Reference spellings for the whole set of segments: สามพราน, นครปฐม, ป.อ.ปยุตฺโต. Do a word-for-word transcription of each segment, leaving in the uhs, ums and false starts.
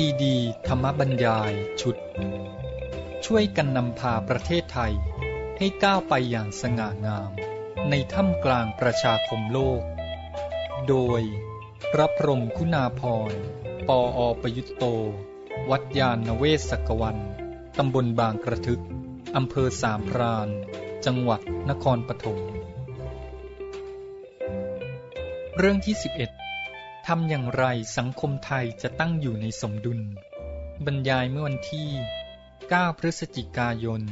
ซีดีธรรมบรรยายชุดช่วยกันนำพาประเทศไทยให้ก้าวไปอย่างสง่างามในท่ามกลางประชาคมโลกโดยพระพรหมคุณาภรณ์ ปอ ประยุตโตวัดญาณเวศกวันตำบลบางกระทึกอำเภอสามพรานจังหวัดนครปฐมเรื่องที่สิบเอ็ดทำอย่างไรสังคมไทยจะตั้งอยู่ในสมดุลบรรยายเมื่อวันที่เก้าพฤศจิกายน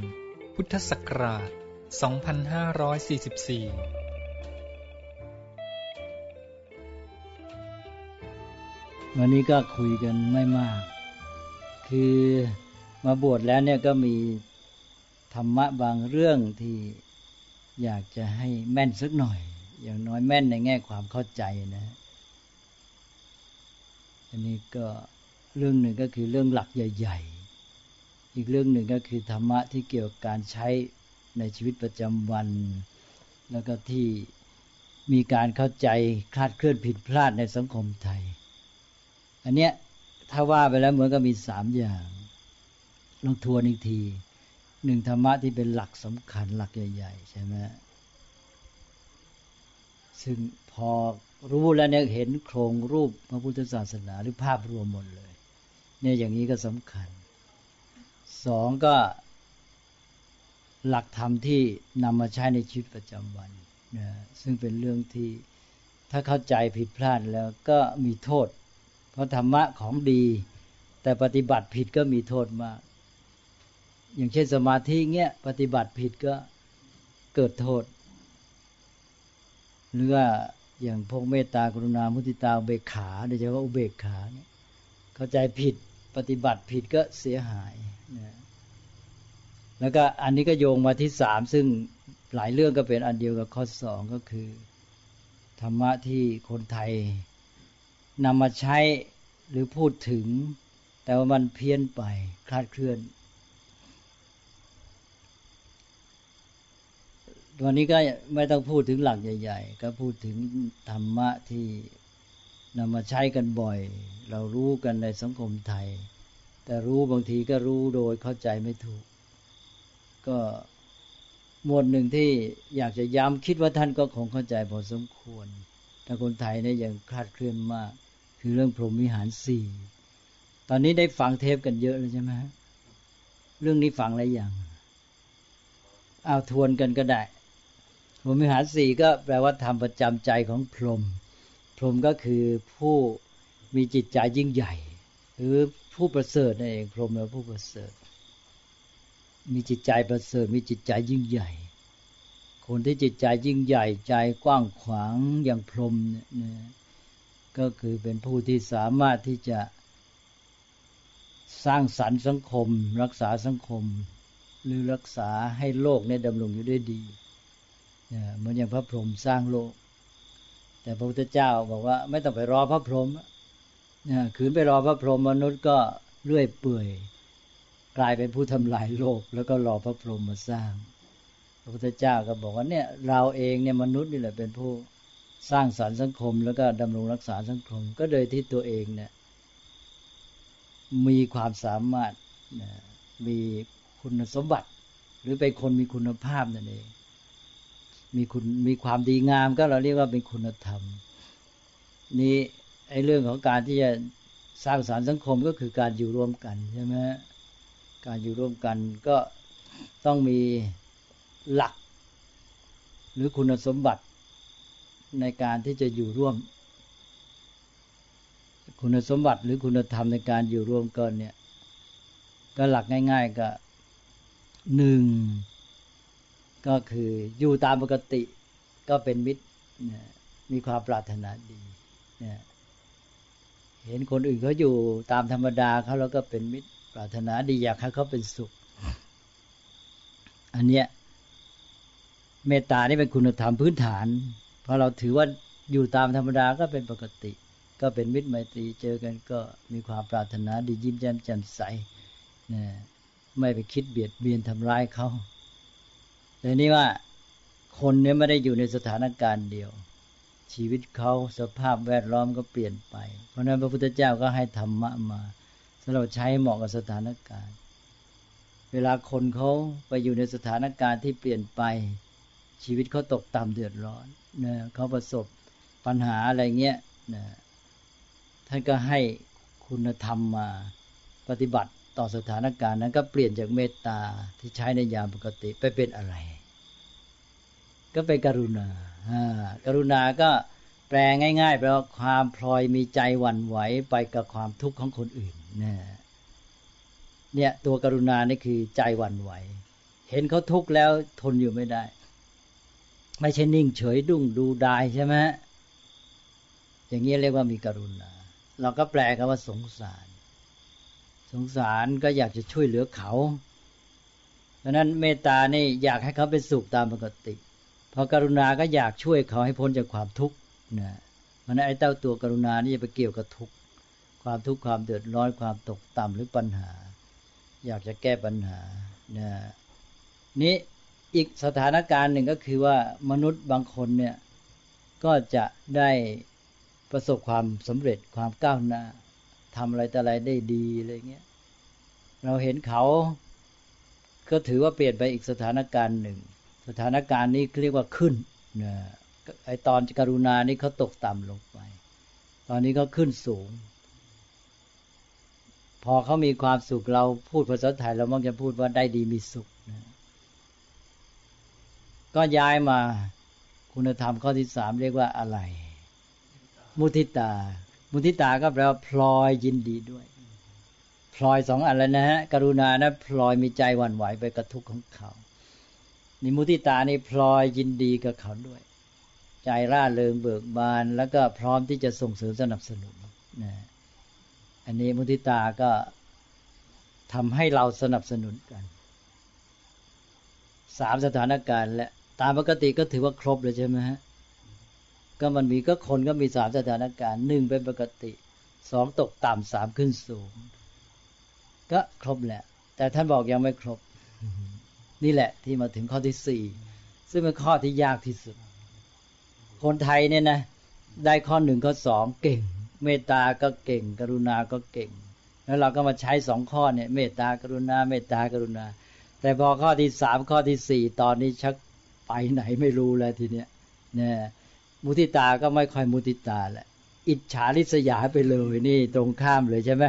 พุทธศักราชสองพันห้าร้อยสี่สิบสี่วันนี้ก็คุยกันไม่มากคือมาบวชแล้วเนี่ยก็มีธรรมะบางเรื่องที่อยากจะให้แม่นสักหน่อยอย่างน้อยแม่นในแง่ความเข้าใจนะอันนี้ก็เรื่องหนึ่งก็คือเรื่องหลักใหญ่ๆอีกเรื่องหนึ่งก็คือธรรมะที่เกี่ยวกับการใช้ในชีวิตประจำวันแล้วก็ที่มีการเข้าใจคลาดเคลื่อนผิดพลาดในสังคมไทยอันเนี้ยถ้าว่าไปแล้วเหมือนกับมีสามอย่างลองทวนอีกทีหนึ่งธรรมะที่เป็นหลักสำคัญหลักใหญ่ๆใช่ไหมซึ่งพอรู้แล้วเนี่ยเห็นโครงรูปพระพุทธศาสนาหรือภาพรวมหมดเลยเนี่ยอย่างนี้ก็สำคัญสองก็หลักธรรมที่นำมาใช้ในชีวิตประจำวันนะซึ่งเป็นเรื่องที่ถ้าเข้าใจผิดพลาดแล้วก็มีโทษเพราะธรรมะของดีแต่ปฏิบัติผิดก็มีโทษมากอย่างเช่นสมาธิเงี้ยปฏิบัติผิดก็เกิดโทษหรือว่าอย่างพวกเมตตากรุณามุทิตาอุเบกขาโดยเฉพาะอุเบกขาเนี่ยเข้าใจผิดปฏิบัติผิดก็เสียหายนะแล้วก็อันนี้ก็โยงมาที่สามซึ่งหลายเรื่องก็เป็นอันเดียวกับข้อสองก็คือธรรมะที่คนไทยนำมาใช้หรือพูดถึงแต่ว่ามันเพี้ยนไปคลาดเคลื่อนวันนี้ก็ไม่ต้องพูดถึงหลักใหญ่ๆก็พูดถึงธรรมะที่นำมาใช้กันบ่อยเรารู้กันในสังคมไทยแต่รู้บางทีก็รู้โดยเข้าใจไม่ถูกก็หมวดหนึ่งที่อยากจะย้ำคิดว่าท่านก็คงเข้าใจพอสมควรแต่คนไทยเนี่ยยังคลาดเคลื่อนมากคือเรื่องพรหมวิหารสี่ตอนนี้ได้ฟังเทปกันเยอะเลยใช่ไหมเรื่องนี้ฟังอะไรอย่างเอาทวนกันก็ได้พรหมวิหารสี่ก็แปลว่าธรรมประจำใจของพรหมพรหมก็คือผู้มีจิตใจยิ่งใหญ่หรือผู้ประเสริฐนั่นเองพรหมแล้วผู้ประเสริฐมีจิตใจประเสริฐมีจิตใจยิ่งใหญ่คนที่จิตใจยิ่งใหญ่ใจกว้างขวางอย่างพรหมเนี่ยก็คือเป็นผู้ที่สามารถที่จะสร้างสรรค์สังคมรักษาสังคมหรือรักษาให้โลกเนี่ยดำรงอยู่ได้ดีเหมือนอย่างพระพรหมสร้างโลกแต่พระพุทธเจ้าบอกว่าไม่ต้องไปรอพระพรหมขืนไปรอพระพรหมมนุษย์ก็เรื่อยเปื่อยกลายเป็นผู้ทำลายโลกแล้วก็รอพระพรหมมาสร้างพระพุทธเจ้าก็บอกว่าเนี่ยเราเองเนี่ยมนุษย์นี่แหละเป็นผู้สร้างสรรค์สังคมแล้วก็ดำรงรักษาสังคมก็โดยที่ตัวเองเนี่ยมีความสามารถมีคุณสมบัติหรือเป็นคนมีคุณภาพนั่นเองมีคุณมีความดีงามก็เราเรียกว่าเป็นคุณธรรมนี่ไอ้เรื่องของการที่จะสร้างสรรค์สังคมก็คือการอยู่ร่วมกันใช่ไหมการอยู่ร่วมกันก็ต้องมีหลักหรือคุณสมบัติในการที่จะอยู่ร่วมคุณสมบัติหรือคุณธรรมในการอยู่ร่วมกันเนี่ยก็หลักง่ายๆก็หนึ่งก็คืออยู่ตามปกติก็เป็นมิตรมีความปรารถนาดีเห็นคนอื่นเขาอยู่ตามธรรมดาเขาแล้วก็เป็นมิตรปรารถนาดีอยากให้เขาเป็นสุขอันเนี้ยเมตตานี่เป็นคุณธรรมพื้นฐานเพราะเราถือว่าอยู่ตามธรรมดาก็เป็นปกติก็เป็นมิตรไมตรีเจอกันก็มีความปรารถนาดียิ้มแย้มแจ่มใสนะไม่ไปคิดเบียดเบียนทำร้ายเขาแต่นี่ว่าคนเนี่ยไม่ได้อยู่ในสถานการณ์เดียวชีวิตเขาสภาพแวดล้อมก็เปลี่ยนไปเพราะนั้นพระพุทธเจ้าก็ให้ธรรมะมาแส ถ้าเราใช้เหมาะกับสถานการณ์เวลาคนเขาไปอยู่ในสถานการณ์ที่เปลี่ยนไปชีวิตเขาตกต่ำเดือดร้อนนะเขาประสบปัญหาอะไรเงี้ยนะท่านก็ให้คุณธรรมมาปฏิบัติต่อสถานการณ์นั้นก็เปลี่ยนจากเมตตาที่ใช้ในยามปกติไปเป็นอะไรก็เป็นกรุณาอ่ากรุณาก็แปลง่ายๆแปลว่าความพลอยมีใจหวั่นไหวไปกับความทุกข์ของคนอื่นนะเนี่ยตัวกรุณานี่คือใจหวั่นไหวเห็นเขาทุกข์แล้วทนอยู่ไม่ได้ไม่ใช่นิ่งเฉยดุ้งดูดายใช่ไหมอย่างนี้เรียกว่ามีกรุณาเราก็แปลกันว่าสงสารสงสารก็อยากจะช่วยเหลือเขาเพราะนั้นเมตตานี่อยากให้เขาเป็นสุขตามปกติพอกรุณาก็อยากช่วยเขาให้พ้นจากความทุกข์นะเพราะนั้นไอ้เจ้าตัวกรุณานี่จะไปเกี่ยวกับทุกข์ความทุกข์ความเดือดร้อนความตกต่ำหรือปัญหาอยากจะแก้ปัญหานะนี้อีกสถานการณ์หนึ่งก็คือว่ามนุษย์บางคนเนี่ยก็จะได้ประสบความสำเร็จความก้าวหน้าทำอะไรแต่อะไรได้ดีอะไรเงี้ยเราเห็นเขาก็ถือว่าเปลี่ยนไปอีกสถานการณ์หนึ่งสถานการณ์นี้เรียกว่าขึ้นนะไอตอนกรุณานี่เขาตกต่ำลงไปตอนนี้เขาขึ้นสูงพอเขามีความสุขเราพูดภาษาไทยเรามักจะพูดว่าได้ดีมีสุขนะก็ย้ายมาคุณธรรมข้อที่สามเรียกว่าอะไรมุทิตามุทิตาก็แปลว่าพลอยยินดีด้วยพลอยสองอันแล้วนะฮะกรุณานะพลอยมีใจหวั่นไหวไปกับทุกข์ของเขานี่มุทิตานี่พลอยยินดีกับเขาด้วยใจร่าเริงเบิกบานแล้วก็พร้อมที่จะส่งเสริมสนับสนุนนะอันนี้มุทิตาก็ทำให้เราสนับสนุนกันสามสถานการณ์และตามปกติก็ถือว่าครบเลยใช่ไหมฮะก็มันมีก็คนก็มีสามสถานการณ์หนึ่งเป็นปกติสองตกต่ำสามขึ้นสูงก็ครบแหละแต่ท่านบอกยังไม่ครบ mm-hmm. นี่แหละที่มาถึงข้อที่สี่ซึ่งเป็นข้อที่ยากที่สุดคนไทยเนี่ยนะได้ข้อหนึ่งข้อสองเก่งเมตตาก็เก่งกรุณาก็เก่งแล้วเราก็มาใช้สองข้อเนี่ยเมตตากรุณาเมตตากรุณาแต่พอข้อที่สามข้อที่สี่ตอนนี้ชักไปไหนไม่รู้แล้วทีเนี้ยเนี่ยมุทิตาก็ไม่ค่อยมุทิตาแหละอิจฉาริษยาไปเลยนี่ตรงข้ามเลยใช่ไหม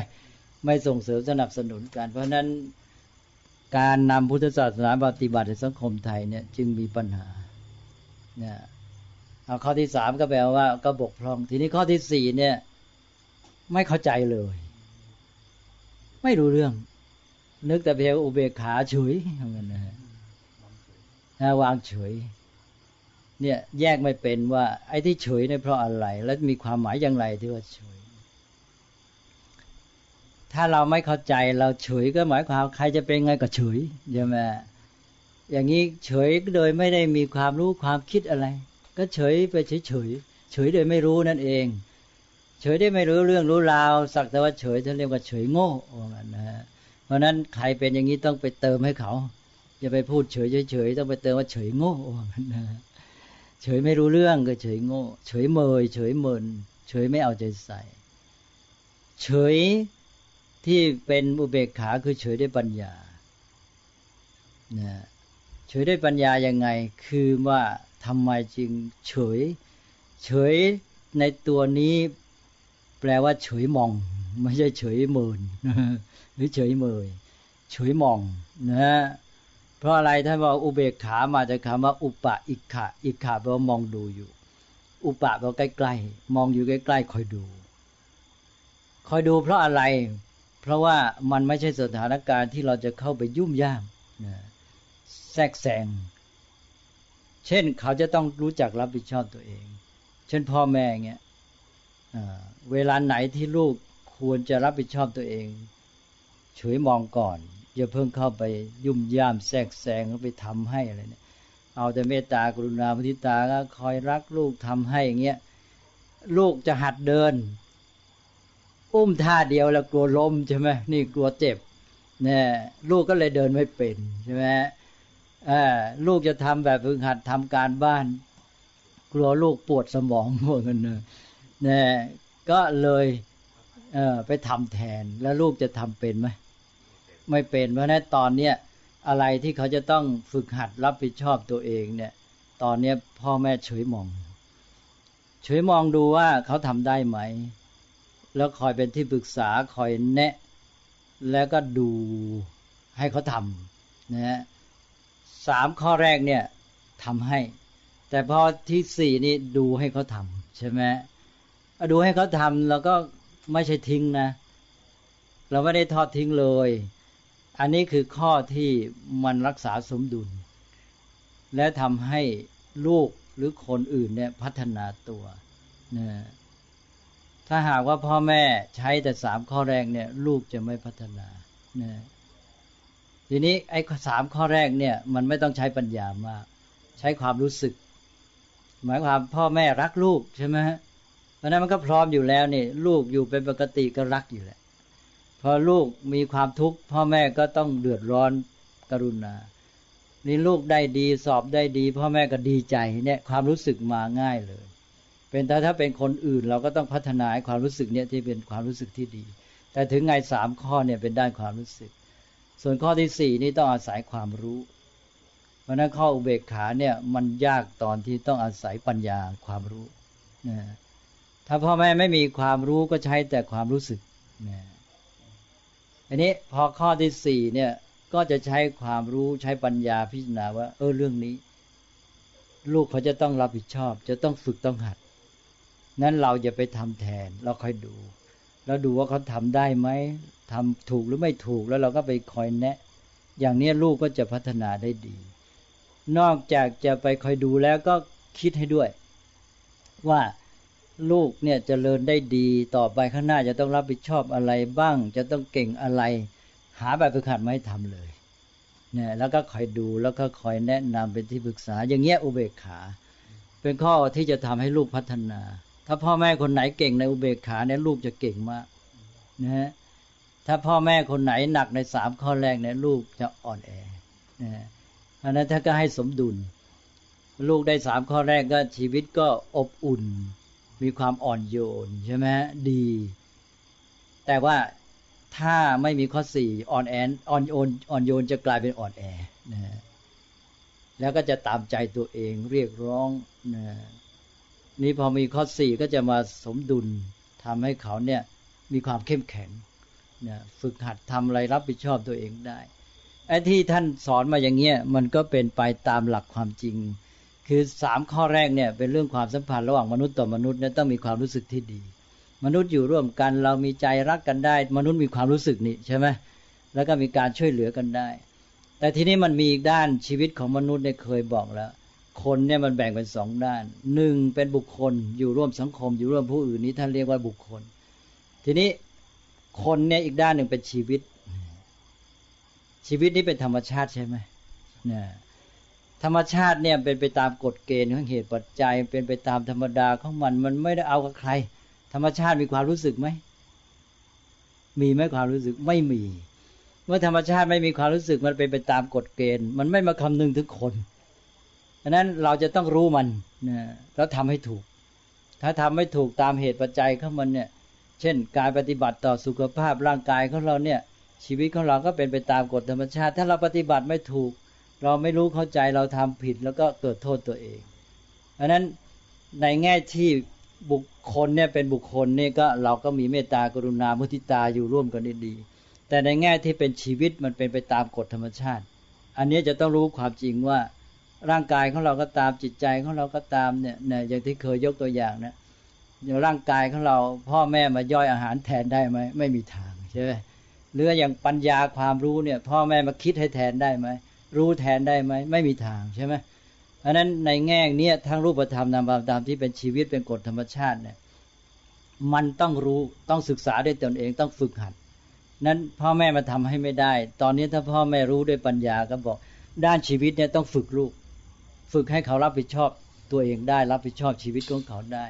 ไม่ส่งเสริมสนับสนุนกันเพราะนั้นการนำพุทธศาสนาปฏิบัติในสังคมไทยเนี่ยจึงมีปัญหาเนี่ยเอาข้อที่สามก็แปลว่าก็บกพร่องทีนี้ข้อที่สี่เนี่ยไม่เข้าใจเลยไม่รู้เรื่องนึกแต่เพียงอุเบกขาเฉยเหมือนกันนะฮะวางเฉยเนี่ยแยกไม่เป็นว่าไอ้ที่เฉยเนี่ยเพราะอะไรและมีความหมายอย่างไรที่ว่าเฉยถ้าเราไม่เข้าใจเราเฉยก็หมายความใครจะเป็นไงก็เฉยใช่ไหมอย่างนี้เฉยโดยไม่ได้มีความรู้ความคิดอะไรก็เฉยไปเฉยเฉยเฉยโดยไม่รู้นั่นเองเฉยได้ไม่รู้เรื่องรู้ราวสักแต่ว่าเฉยท่านเรียกว่าเฉยโง่นะฮะเพราะนั้นใครเป็นอย่างนี้ต้องไปเติมให้เขาอย่าไปพูดเฉยเฉยต้องไปเติมว่าเฉยโง่นะเฉยไม่รู้เรื่องก็เฉยโง่เฉยเมยเฉยเมินเฉยไม่เอาใจใส่เฉยที่เป็นอุเบกขาคือเฉยด้วยปัญญานะเฉยด้วยปัญญายังไงคือว่าทำไมจึงเฉยเฉยในตัวนี้แปลว่าเฉยมองไม่ใช่เฉยเมินหรือเฉยเมยเฉยมองนะเพราะอะไรท่านว่าอุเบกขามาจากคำว่าอุปะอิกขะอิกขะแปลว่ามองดูอยู่อุปะแปลว่าใกล้ๆมองอยู่ใกล้ๆคอยดูคอยดูเพราะอะไรเพราะว่ามันไม่ใช่สถานการณ์ที่เราจะเข้าไปยุ่มย่ามนะแทรกแซงเช่นเขาจะต้องรู้จักรับผิดชอบตัวเองเช่นพ่อแม่เงี้ยเวลาไหนที่ลูกควรจะรับผิดชอบตัวเองเฉยมองก่อนอย่าเพิ่งเข้าไปยุ่มย่ามแทรกแซงแล้วไปทำให้อะไรเนี่ยเอาแต่เมตตากรุณามุทิตาก็คอยรักลูกทำให้อย่างเงี้ยลูกจะหัดเดินอุ้มท่าเดียวแล้วกลัวล้มใช่ไหมนี่กลัวเจ็บเนี่ยลูกก็เลยเดินไม่เป็นใช่ไหมอ่าลูกจะทำแบบฝึกหัดทำการบ้านกลัวลูกปวดสมองพวกนั้นเนี่ยก็เลย เออไปทำแทนแล้วลูกจะทำเป็นไหมไม่เป็นเพราะนั้นตอนเนี้ยอะไรที่เขาจะต้องฝึกหัดรับผิดชอบตัวเองเนี่ยตอนเนี้ยพ่อแม่เฉยมองเฉยมองดูว่าเขาทำได้ไหมแล้วคอยเป็นที่ปรึกษาคอยแนะแล้วก็ดูให้เขาทำนะฮะสามข้อแรกเนี่ยทำให้แต่พอที่สี่นี่ดูให้เขาทำใช่ไหมดูให้เขาทำแล้วก็ไม่ใช่ทิ้งนะเราไม่ได้ทอดทิ้งเลยอันนี้คือข้อที่มันรักษาสมดุลและทำให้ลูกหรือคนอื่นเนี่ยพัฒนาตัวนะถ้าหากว่าพ่อแม่ใช้แต่สามข้อแรกเนี่ยลูกจะไม่พัฒนานะทีนี้ไอ้สามข้อแรกเนี่ยมันไม่ต้องใช้ปัญญามากใช้ความรู้สึกหมายความพ่อแม่รักลูกใช่ไหมฮะเพราะนั้นมันก็พร้อมอยู่แล้วนี่ลูกอยู่เป็นปกติก็รักอยู่แหละพอลูกมีความทุกข์พ่อแม่ก็ต้องเดือดร้อนกรุณานี่ลูกได้ดีสอบได้ดีพ่อแม่ก็ดีใจเนี่ยความรู้สึกมาง่ายเลยเป็นแต่ถ้าเป็นคนอื่นเราก็ต้องพัฒนาความรู้สึกเนี่ยที่เป็นความรู้สึกที่ดีแต่ถึงไงสามข้อเนี่ยเป็นด้านความรู้สึกส่วนข้อที่สี่นี่ต้องอาศัยความรู้เพราะนั้นข้ออุเบกขาเนี่ยมันยากตอนที่ต้องอาศัยปัญญาความรู้นะถ้าพ่อแม่ไม่มีความรู้ก็ใช้แต่ความรู้สึกนะอันนี้พอข้อที่สี่เนี่ยก็จะใช้ความรู้ใช้ปัญญาพิจารณาว่าเออเรื่องนี้ลูกเขาจะต้องรับผิดชอบจะต้องฝึกต้องหัดนั้นเราอย่าไปทำแทนเราคอยดูแล้วดูว่าเขาทำได้ไหมทำถูกหรือไม่ถูกแล้วเราก็ไปคอยแนะอย่างนี้ลูกก็จะพัฒนาได้ดีนอกจากจะไปคอยดูแล้วก็คิดให้ด้วยว่าลูกเนี่ยเจริญได้ดีต่อไปข้างหน้าจะต้องรับผิดชอบอะไรบ้างจะต้องเก่งอะไรหาแบบฝึกหัดมาให้ทำเลยเนี่ยแล้วก็คอยดูแล้วก็คอยแนะนำเป็นที่ปรึกษาอย่างเงี้ยอุเบกขาเป็นข้อที่จะทำให้ลูกพัฒนาถ้าพ่อแม่คนไหนเก่งในอุเบกขาเนี่ยลูกจะเก่งมากนะฮะถ้าพ่อแม่คนไหนหนักในสามข้อแรกเนี่ยลูกจะอ่อนแอนะเพราะนั้นถ้าก็ให้สมดุลลูกได้สามข้อแรกก็ชีวิตก็อบอุ่นมีความอ่อนโยนใช่ไหมดีแต่ว่าถ้าไม่มีข้อสี่อ่อนแออ่อนโยนอ่อนโยนจะกลายเป็นอ่อนแอนะแล้วก็จะตามใจตัวเองเรียกร้องนะนี่พอมีข้อสี่ก็จะมาสมดุลทำให้เขาเนี่ยมีความเข้มแข็งนะฝึกหัดทำอะไรรับผิดชอบตัวเองได้ไอ้ที่ท่านสอนมาอย่างเงี้ยมันก็เป็นไปตามหลักความจริงคือสามข้อแรกเนี่ยเป็นเรื่องความสัมพันธ์ระหว่างมนุษย์ต่อมนุษย์เนี่ยต้องมีความรู้สึกที่ดีมนุษย์อยู่ร่วมกันเรามีใจรักกันได้มนุษย์มีความรู้สึกนี่ใช่ไหมแล้วก็มีการช่วยเหลือกันได้แต่ทีนี้มันมีอีกด้านชีวิตของมนุษย์เนี่ยเคยบอกแล้วคนเนี่ยมันแบ่งเป็นสองด้านหนึ่งเป็นบุคคลอยู่ร่วมสังคมอยู่ร่วมผู้อื่นนี้ท่านเรียกว่าบุคคลทีนี้คนเนี่ยอีกด้านหนึ่งเป็นชีวิตชีวิตนี้เป็นธรรมชาติใช่ไหมเนี่ยธรรมชาติเนี่ยเป็นไปตามกฎเกณฑ์ของเหตุปัจจัยเป็นไปตามธรรมดาของมันมันไม่ได้เอากับใครธรรมชาติมีความรู้สึกไหมมีไหมความรู้สึกไม่มีเมื่อธรรมชาติไม่มีความรู้สึกมันเป็นไปตามกฎเกณฑ์มันไม่มาคำนึงถึงคนดังนั้นเราจะต้องรู้มันนะแล้วทำให้ถูกถ้าทำไม่ถูกตามเหตุปัจจัยของมันเนี่ยเช่นการปฏิบัติต่อสุขภาพร่างกายของเราเนี่ยชีวิตของเราก็เป็นไปตามกฎธรรมชาติถ้าเราปฏิบัติไม่ถูกเราไม่รู้เข้าใจเราทำผิดแล้วก็เกิดโทษตัวเองเพราะฉะนั้นในแง่ที่บุคคลเนี่ยเป็นบุคคลนี่ก็เราก็มีเมตตากรุณามุทิตาอยู่ร่วมกันดีแต่ในแง่ที่เป็นชีวิตมันเป็นไปตามกฎธรรมชาติอันนี้จะต้องรู้ความจริงว่าร่างกายของเราก็ตามจิตใจของเราก็ตามเนี่ยเนี่ยอย่างที่เคยยกตัวอย่างนะอย่างร่างกายของเราพ่อแม่มาย่อยอาหารแทนได้ไหมไม่มีทางใช่ไหมหรืออย่างปัญญาความรู้เนี่ยพ่อแม่มาคิดให้แทนได้ไหมรู้แทนได้ไหมไม่มีทางใช่ไหมเพราะนั้นในแง่เนี้ยทั้งรูปธรรมนามธรรมที่เป็นชีวิตเป็นกฎธรรมชาติเนี่ยมันต้องรู้ต้องศึกษาด้วยตนเองต้องฝึกหัดนั้นพ่อแม่มาทำให้ไม่ได้ตอนนี้ถ้าพ่อแม่รู้ด้วยปัญญาก็บอกด้านชีวิตเนี่ยต้องฝึกลูกฝึกให้เขารับผิดชอบตัวเองได้รับผิดชอบชีวิตของเขาได้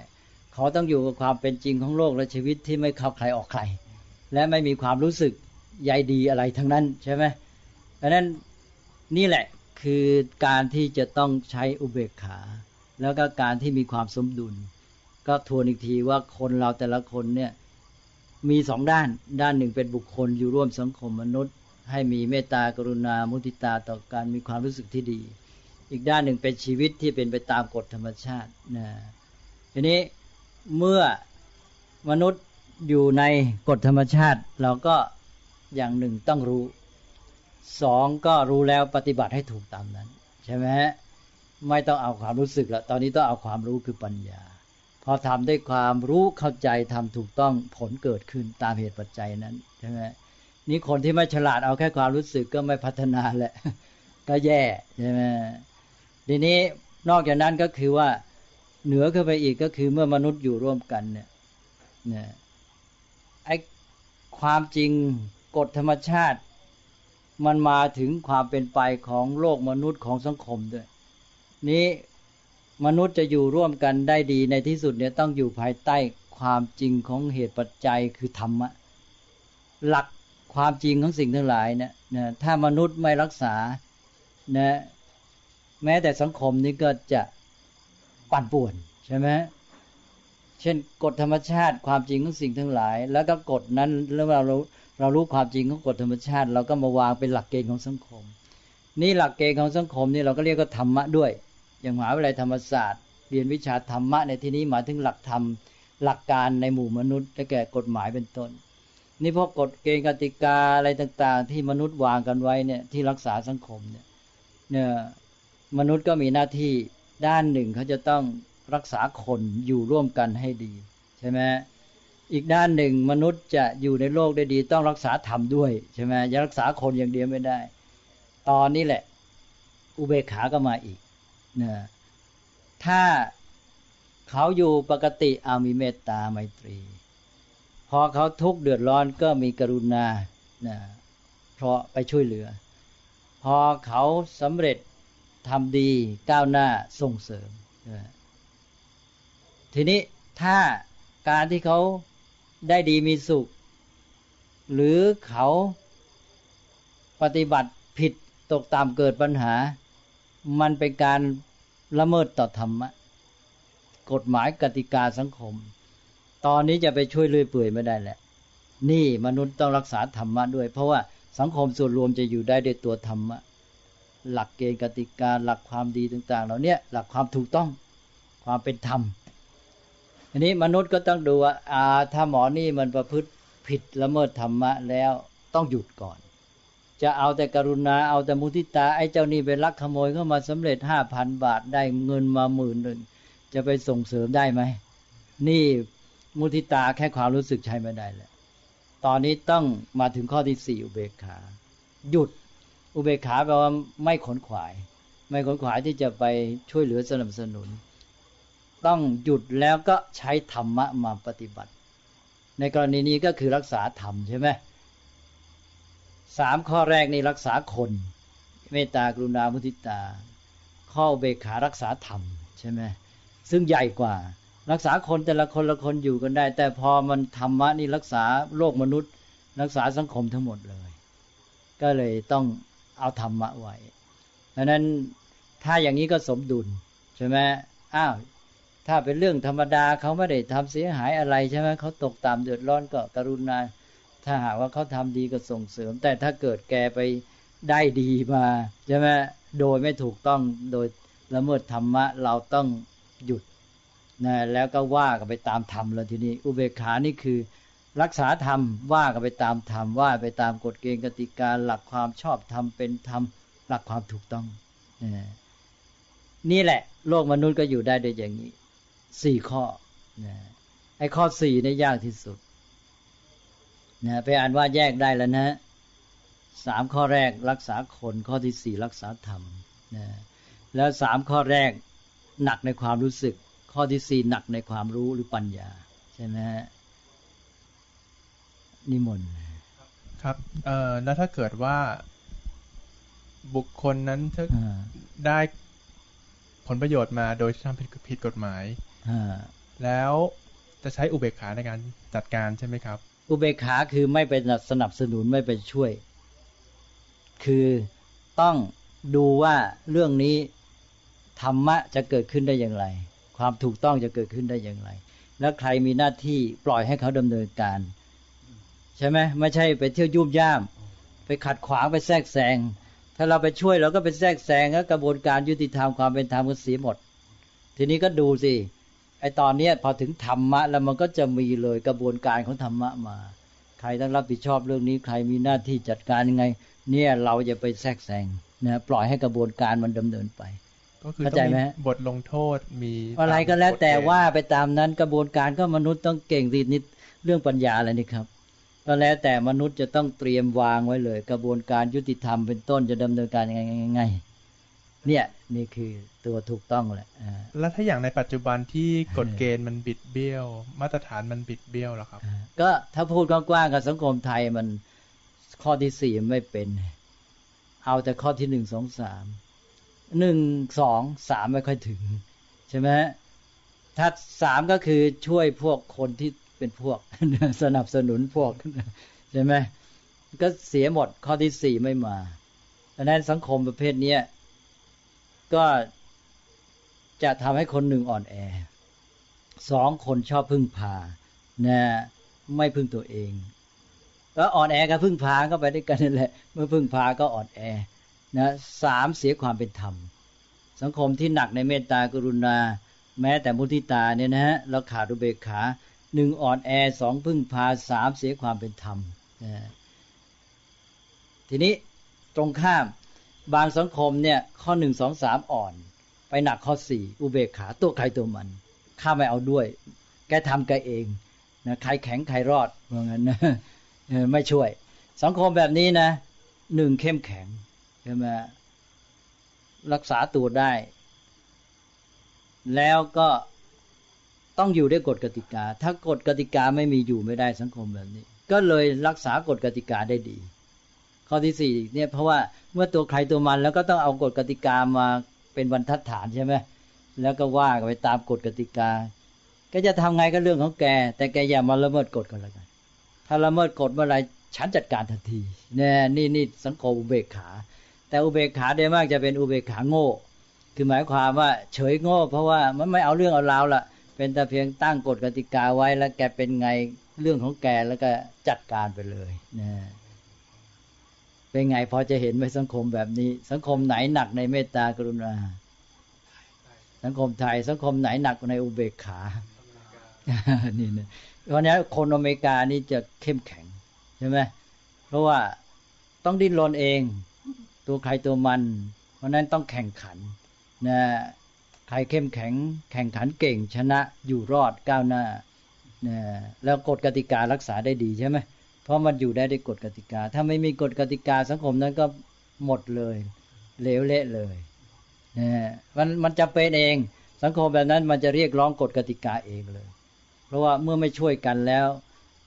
เขาต้องอยู่กับความเป็นจริงของโลกและชีวิตที่ไม่เข้าใครออกใครและไม่มีความรู้สึกใยดีอะไรทั้งนั้นใช่ไหมเพราะนั้นนี่แหละคือการที่จะต้องใช้อุเบกขาแล้วก็การที่มีความสมดุลก็ทวนอีกทีว่าคนเราแต่ละคนเนี่ย มีสองด้านด้านหนึ่งเป็นบุคคลอยู่ร่วมสังคมมนุษย์ให้มีเมตตากรุณามุทิตาต่อการมีความรู้สึกที่ดีอีกด้านหนึ่งเป็นชีวิตที่เป็นไปตามกฎธรรมชาตินะทีนี้เมื่อมนุษย์อยู่ในกฎธรรมชาติเราก็อย่างหนึ่งต้องรู้สองก็รู้แล้วปฏิบัติให้ถูกตามนั้นใช่ไหมฮะไม่ต้องเอาความรู้สึกละตอนนี้ต้องเอาความรู้คือปัญญาพอทำด้วยความรู้เข้าใจทำถูกต้องผลเกิดขึ้นตามเหตุปัจจัยนั้นใช่ไหมนี่คนที่ไม่ฉลาดเอาแค่ความรู้สึกก็ไม่พัฒนาแหละก็แย่ใช่ไหมทีนี้นอกจากนั้นก็คือว่าเหนือขึ้นไปอีกก็คือเมื่อมนุษย์อยู่ร่วมกันเนี่ยเนี่ยไอ้ความจริงกฎธรรมชาติมันมาถึงความเป็นไปของโลกมนุษย์ของสังคมด้วยนี้มนุษย์จะอยู่ร่วมกันได้ดีในที่สุดเนี่ยต้องอยู่ภายใต้ความจริงของเหตุปัจจัยคือธรรมะหลักความจริงของสิ่งทั้งหลายเนี่ยนะถ้ามนุษย์ไม่รักษานะแม้แต่สังคมนี้ก็จะปั่นป่วนใช่ไหมเช่นกฎธรรมชาติความจริงของสิ่งทั้งหลายแล้วก็กฎนั้นแล้วเราเรารู้ความจริงของกฎธรรมชาติเราก็มาวางเป็นหลักเกณฑ์ของสังคมนี่หลักเกณฑ์ของสังคมนี่เราก็เรียกว่าธรรมะด้วยอย่างมหาวิทยาลัยธรรมศาสตร์เรียนวิชาธรรมะในที่นี้หมายถึงหลักธรรมหลักการในหมู่มนุษย์และแก่กฎหมายเป็นต้นนี่พวกกฎเกณฑ์กติกาอะไรต่างๆที่มนุษย์วางกันไว้เนี่ยที่รักษาสังคมเนี่ยเนี่ยมนุษย์ก็มีหน้าที่ด้านหนึ่งเขาจะต้องรักษาคนอยู่ร่วมกันให้ดีใช่ไหมอีกด้านหนึ่งมนุษย์จะอยู่ในโลกได้ดีต้องรักษาธรรมด้วยใช่ไหมอย่ารักษาคนอย่างเดียวไม่ได้ตอนนี้แหละอุเบกขาก็มาอีกนะถ้าเขาอยู่ปกติเอามีเมตตาไมตรีพอเขาทุกข์เดือดร้อนก็มีกรุณานะเพราะไปช่วยเหลือพอเขาสำเร็จทำดีก้าวหน้าส่งเสริมนะทีนี้ถ้าการที่เขาได้ดีมีสุขหรือเขาปฏิบัติผิดตกตามเกิดปัญหามันเป็นการละเมิดต่อธรรมะกฎหมายกติกาสังคมตอนนี้จะไปช่วยเลื่อยเปื่อยไม่ได้แหละนี่มนุษย์ต้องรักษาธรรมะด้วยเพราะว่าสังคมส่วนรวมจะอยู่ได้ด้วยตัวธรรมะหลักเกณฑ์กติกาหลักความดีต่างๆเหล่านี้หลักความถูกต้องความเป็นธรรมอันนี้มนุษย์ก็ต้องดูว่าอ่าถ้าหมอนี่มันประพฤติผิดละเมิดธรรมะแล้วต้องหยุดก่อนจะเอาแต่กรุณาเอาแต่มุทิตาไอ้เจ้านี่ไปลักขโมยเข้ามาสำเร็จ ห้าพัน บาทได้เงินมา หนึ่งหมื่น จะไปส่งเสริมได้ไหมนี่มุทิตาแค่ความรู้สึกใช้ไม่ได้แล้วตอนนี้ต้องมาถึงข้อที่สี่อุเบกขาหยุดอุเบกขาแปลว่าไม่ขนขวายไม่ขนขวายที่จะไปช่วยเหลือสนับสนุนต้องหยุดแล้วก็ใช้ธรรมะมาปฏิบัติในกรณีนี้ก็คือรักษาธรรมใช่ไหมสามข้อแรกนี่รักษาคนเมตตากรุณามุทิตาข้ออุเบกขารักษาธรรมใช่ไหมซึ่งใหญ่กว่ารักษาคนแต่ละคนละคนอยู่กันได้แต่พอมันธรรมะนี่รักษาโลกมนุษย์รักษาสังคมทั้งหมดเลยก็เลยต้องเอาธรรมะไว้ดังนั้นถ้าอย่างนี้ก็สมดุลใช่ไหมอ้าวถ้าเป็นเรื่องธรรมดาเขาไม่ได้ทำเสียหายอะไรใช่ไหมเขาตกต่ำเดือดร้อนก็กรุณาถ้าหากว่าเขาทำดีก็ส่งเสริมแต่ถ้าเกิดแกไปได้ดีมาใช่ไหมโดยไม่ถูกต้องโดยละเมิดธรรมะเราต้องหยุดนะแล้วก็ว่ากันไปตามธรรมแล้วทีนี้อุเบกขานี่คือรักษาธรรมว่ากันไปตามธรรมว่าไปตามกฎเกณฑ์กติกาหลักความชอบธรรมเป็นธรรมหลักความถูกต้องนะนี่แหละโลกมนุษย์ก็อยู่ได้โดยอย่างนี้สี่ข้อนะไอ้ข้อสี่นี่ยากที่สุดนะไปอ่านว่าแยกได้แล้วนะสามข้อแรกรักษาคนข้อที่สี่รักษาธรรมนะแล้วสามข้อแรกหนักในความรู้สึกข้อที่สี่หนักในความรู้หรือปัญญาใช่ไหมฮะนิมนต์ครับเอ่อแล้วถ้าเกิดว่าบุคคลนั้นถ้าได้ผลประโยชน์มาโดยที่ทำผิดผิดกฎหมายแล้วจะใช้อุเบกขาในการจัดการใช่ไหมครับอุเบกขาคือไม่ไปสนับสนุนไม่ไปช่วยคือต้องดูว่าเรื่องนี้ธรรมะจะเกิดขึ้นได้อย่างไรความถูกต้องจะเกิดขึ้นได้อย่างไรแล้วใครมีหน้าที่ปล่อยให้เขาดำเนินการ ใช่ไหมไม่ใช่ไปเที่ยวยุ่มย่ามไปขัดขวางไปแทรกแซงถ้าเราไปช่วยเราก็ไปแทรกแซงแล้วกระบวนการยุติธรรมความเป็นธรรมก็เสียหมดทีนี้ก็ดูสิไอตอนนี้พอถึงธรรมะแล้วมันก็จะมีเลยกระบวนการของธรรมะมาใครต้องรับผิดชอบเรื่องนี้ใครมีหน้าที่จัดการยังไงเนี่ยเราจะไปแทรกแซงนะปล่อยให้กระบวนการมันดำเนินไปก็คือต้องมีบทลงโทษมีอะไรก็แล้วแต่ว่าไปตามนั้นกระบวนการก็มนุษย์ต้องเก่งดีนิดเรื่องปัญญาอะไรนี่ครับก็แล้วแต่มนุษย์จะต้องเตรียมวางไว้เลยกระบวนการยุติธรรมเป็นต้นจะดำเนินการยังไงง่ายๆเนี่ยนี่คือตัวถูกต้องแหละแล้วถ้าอย่างในปัจจุบันที่กฎเกณฑ์มันบิดเบี้ยวมาตรฐานมันบิดเบี้ยวหรอครับก็ถ้าพูดกว้างๆกับสังคมไทยมันข้อที่สี่ไม่เป็นเอาแต่ข้อที่หนึ่งสองสามหนึ่งสองสามไม่ค่อยถึงใช่ไหมถ้าสามก็คือช่วยพวกคนที่เป็นพวกสนับสนุนพวกใช่ไหมก็เสียหมดข้อที่สี่ไม่มาดังนั้นสังคมประเภทนี้ก็จะทำให้คนหนึ่งอ่อนแอสองคนชอบพึ่งพานะไม่พึ่งตัวเองแล้วอ่อนแอกับพึ่งพาก็ไปด้วยกันนั่นแหละเมื่อพึ่งพาก็อ่อนแอนะสามเสียความเป็นธรรมสังคมที่หนักในเมตตากรุณาแม้แต่มุทิตาเนี่ยนะฮะเราขาดอุเบกขาหนึ่งอ่อนแอสองพึ่งพาสามเสียความเป็นธรรมนะทีนี้ตรงข้ามบางสังคมเนี่ยข้อหนึ่งสองสามอ่อนไปหนักข้อสี่อุเบกขาตัวใครตัวมันข้าไม่เอาด้วยแกทำแกเองนะใครแข็งใครรอดว่างั้นนะไม่ช่วยสังคมแบบนี้นะหนึ่งเข้มแข็งใช่ไหมรักษาตัวได้แล้วก็ต้องอยู่ด้วยกฎกติกาถ้ากฎกติกาไม่มีอยู่ไม่ได้สังคมแบบนี้ก็เลยรักษากฎกติกาได้ดีข้อที่สี่เนี่ยเพราะว่าเมื่อตัวใครตัวมันแล้วก็ต้องเอากฎกติกามาเป็นบรรทัดฐานใช่ไหมแล้วก็ว่าไปตามกฎกติกาก็จะทำไงก็เรื่องของแกแต่แกอย่ามาละเมิดกฎกันแล้วกันถ้าละเมิดกฎเมื่อไรฉันจัดการทันทีเนี่ยนี่นี่สังคมอุเบกขาแต่อุเบกขาได้มากจะเป็นอุเบกขาโง่คือหมายความว่าเฉยโง่เพราะว่ามันไม่เอาเรื่องเอาราวล่ะเป็นแต่เพียงตั้งกฎกติกาไว้แล้วแกเป็นไงเรื่องของแกแล้วก็จัดการไปเลยนะเป็นไงพอจะเห็นไหมสังคมแบบนี้สังคมไหนหนักในเมตตากรุณาสังคมไทยสังคมไหนหนักในอุเบกขานี่นะเพราะฉะนั้นคนอเมริกานี่จะเข้มแข็งใช่ไหมเพราะว่าต้องดิ้นรนเองตัวใครตัวมันเพราะนั้นต้องแข่งขันนะใครเข้มแข็งแข่งขันเก่งชนะอยู่รอดก้าวหน้านะแล้วกฎกติการักษาได้ดีใช่ไหมเพราะมันอยู่ได้ด้วยกฎกติกาถ้าไม่มีกฎกติกาสังคมนั้นก็หมดเลยเหลวเละเลยนะมันมันจะเป็นเองสังคมแบบนั้นมันจะเรียกร้องกฎกติกาเองเลยเพราะว่าเมื่อไม่ช่วยกันแล้ว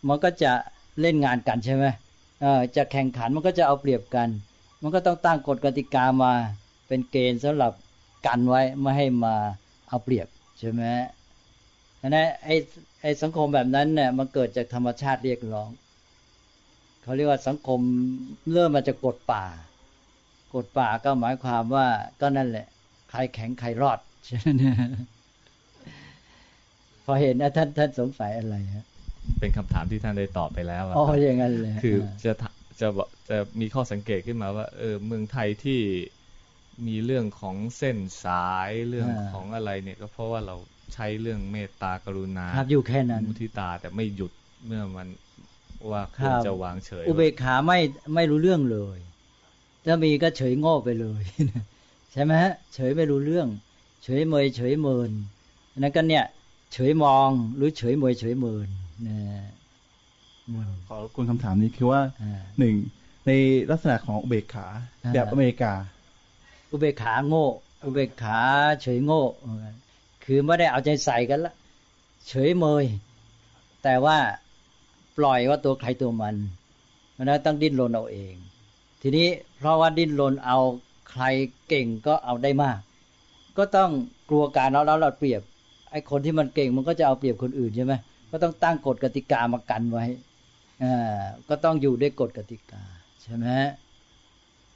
มันก็จะเล่นงานกันใช่ไหมจะแข่งขันมันก็จะเอาเปรียบกันมันก็ต้องตั้งกฎกติกามาเป็นเกณฑ์สำหรับกันไว้ไม่ให้มาเอาเปรียบใช่ไหมฉะนั้นไอ้ไอ้สังคมแบบนั้นเนี่ยมันเกิดจากธรรมชาติเรียกร้องเขาเรียกว่าสังคมเริ่มมาจากกฎป่ากฎป่าก็หมายความว่าก็นั่นแหละใครแข็งใครรอดใช่ไหมพอเห็นท่านท่านสงสัยอะไรฮะเป็นคำถามที่ท่านได้ตอบไปแล้วอ๋ออย่างนั้นเลยคือจะจะจะมีข้อสังเกตขึ้นมาว่าเออเมืองไทยที่มีเรื่องของเส้นสายเรื่องของอะไรเนี่ยก็เพราะว่าเราใช้เรื่องเมตตากรุณาครับอยู่แค่นั้นมุทิตาแต่ไม่หยุดเมื่อมันว่าควรจะวางเฉยอุเบกขาไม่ไม่รู้เรื่องเลยถ้ามีก็เฉยโง่ไปเลยใช่ไหมฮะเฉยไม่รู้เรื่องเฉยเมยเฉยเมินนั้นก็เนี่ยเฉยมองหรือเฉยมวยเฉยเมินนะขอคุณคำถามนี้คือว่าหนึ่งในลักษณะของอุเบกขาแบบอเมริกาอุเบกขาโง่อุเบกขาเฉยโง่คือไม่ได้เอาใจใส่กันละเฉยเมยแต่ว่าปล่อยว่าตัวใครตัวมันมันต้องดิ้นรนเอาเองทีนี้เพราะว่าดิ้นรนเอาใครเก่งก็เอาได้มากก็ต้องกลัวการเอาแล้วเราเปรียบไอ้คนที่มันเก่งมันก็จะเอาเปรียบคนอื่นใช่ไหมก็ต้องตั้งกฎกติกามากันไว้อ่าก็ต้องอยู่ด้วยกฎกติกาใช่ไหม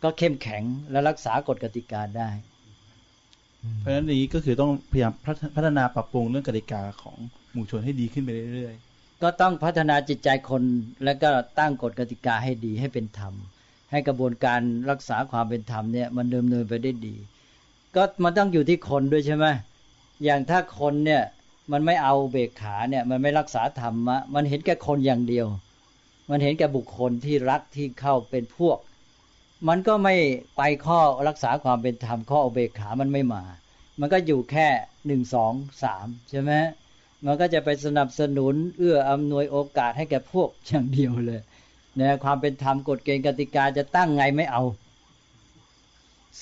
ก็เข้มแข็งและรักษากฎกติกาได้เพราะฉะนั้นนี้ก็คือต้องพยายามพัฒนาปรับปรุงเรื่องกติกาของหมู่ชนให้ดีขึ้นไปเรื่อย ก็ต้องพัฒนาจิตใจคนแล้วก็ตั้งกฎกติกาให้ดีให้เป็นธรรมให้กระบวนการรักษาความเป็นธรรมเนี่ยมันดำเนินไปได้ดีก็มันต้องอยู่ที่คนด้วยใช่ไหมอย่างถ้าคนเนี่ยมันไม่เอาอุเบกขาเนี่ยมันไม่รักษาธรรมะมันเห็นแก่คนอย่างเดียวมันเห็นแก่บุคคลที่รักที่เข้าเป็นพวกมันก็ไม่ไปข้อรักษาความเป็นธรรมข้ออุเบกขามันไม่มามันก็อยู่แค่หนึ่งสองสามใช่ไหมมันก็จะไปสนับสนุนเอื้ออำนวยโอกาสให้แก่พวกอย่างเดียวเลยนะความเป็นธรรมกฎเกณฑ์กติกาจะตั้งไงไม่เอา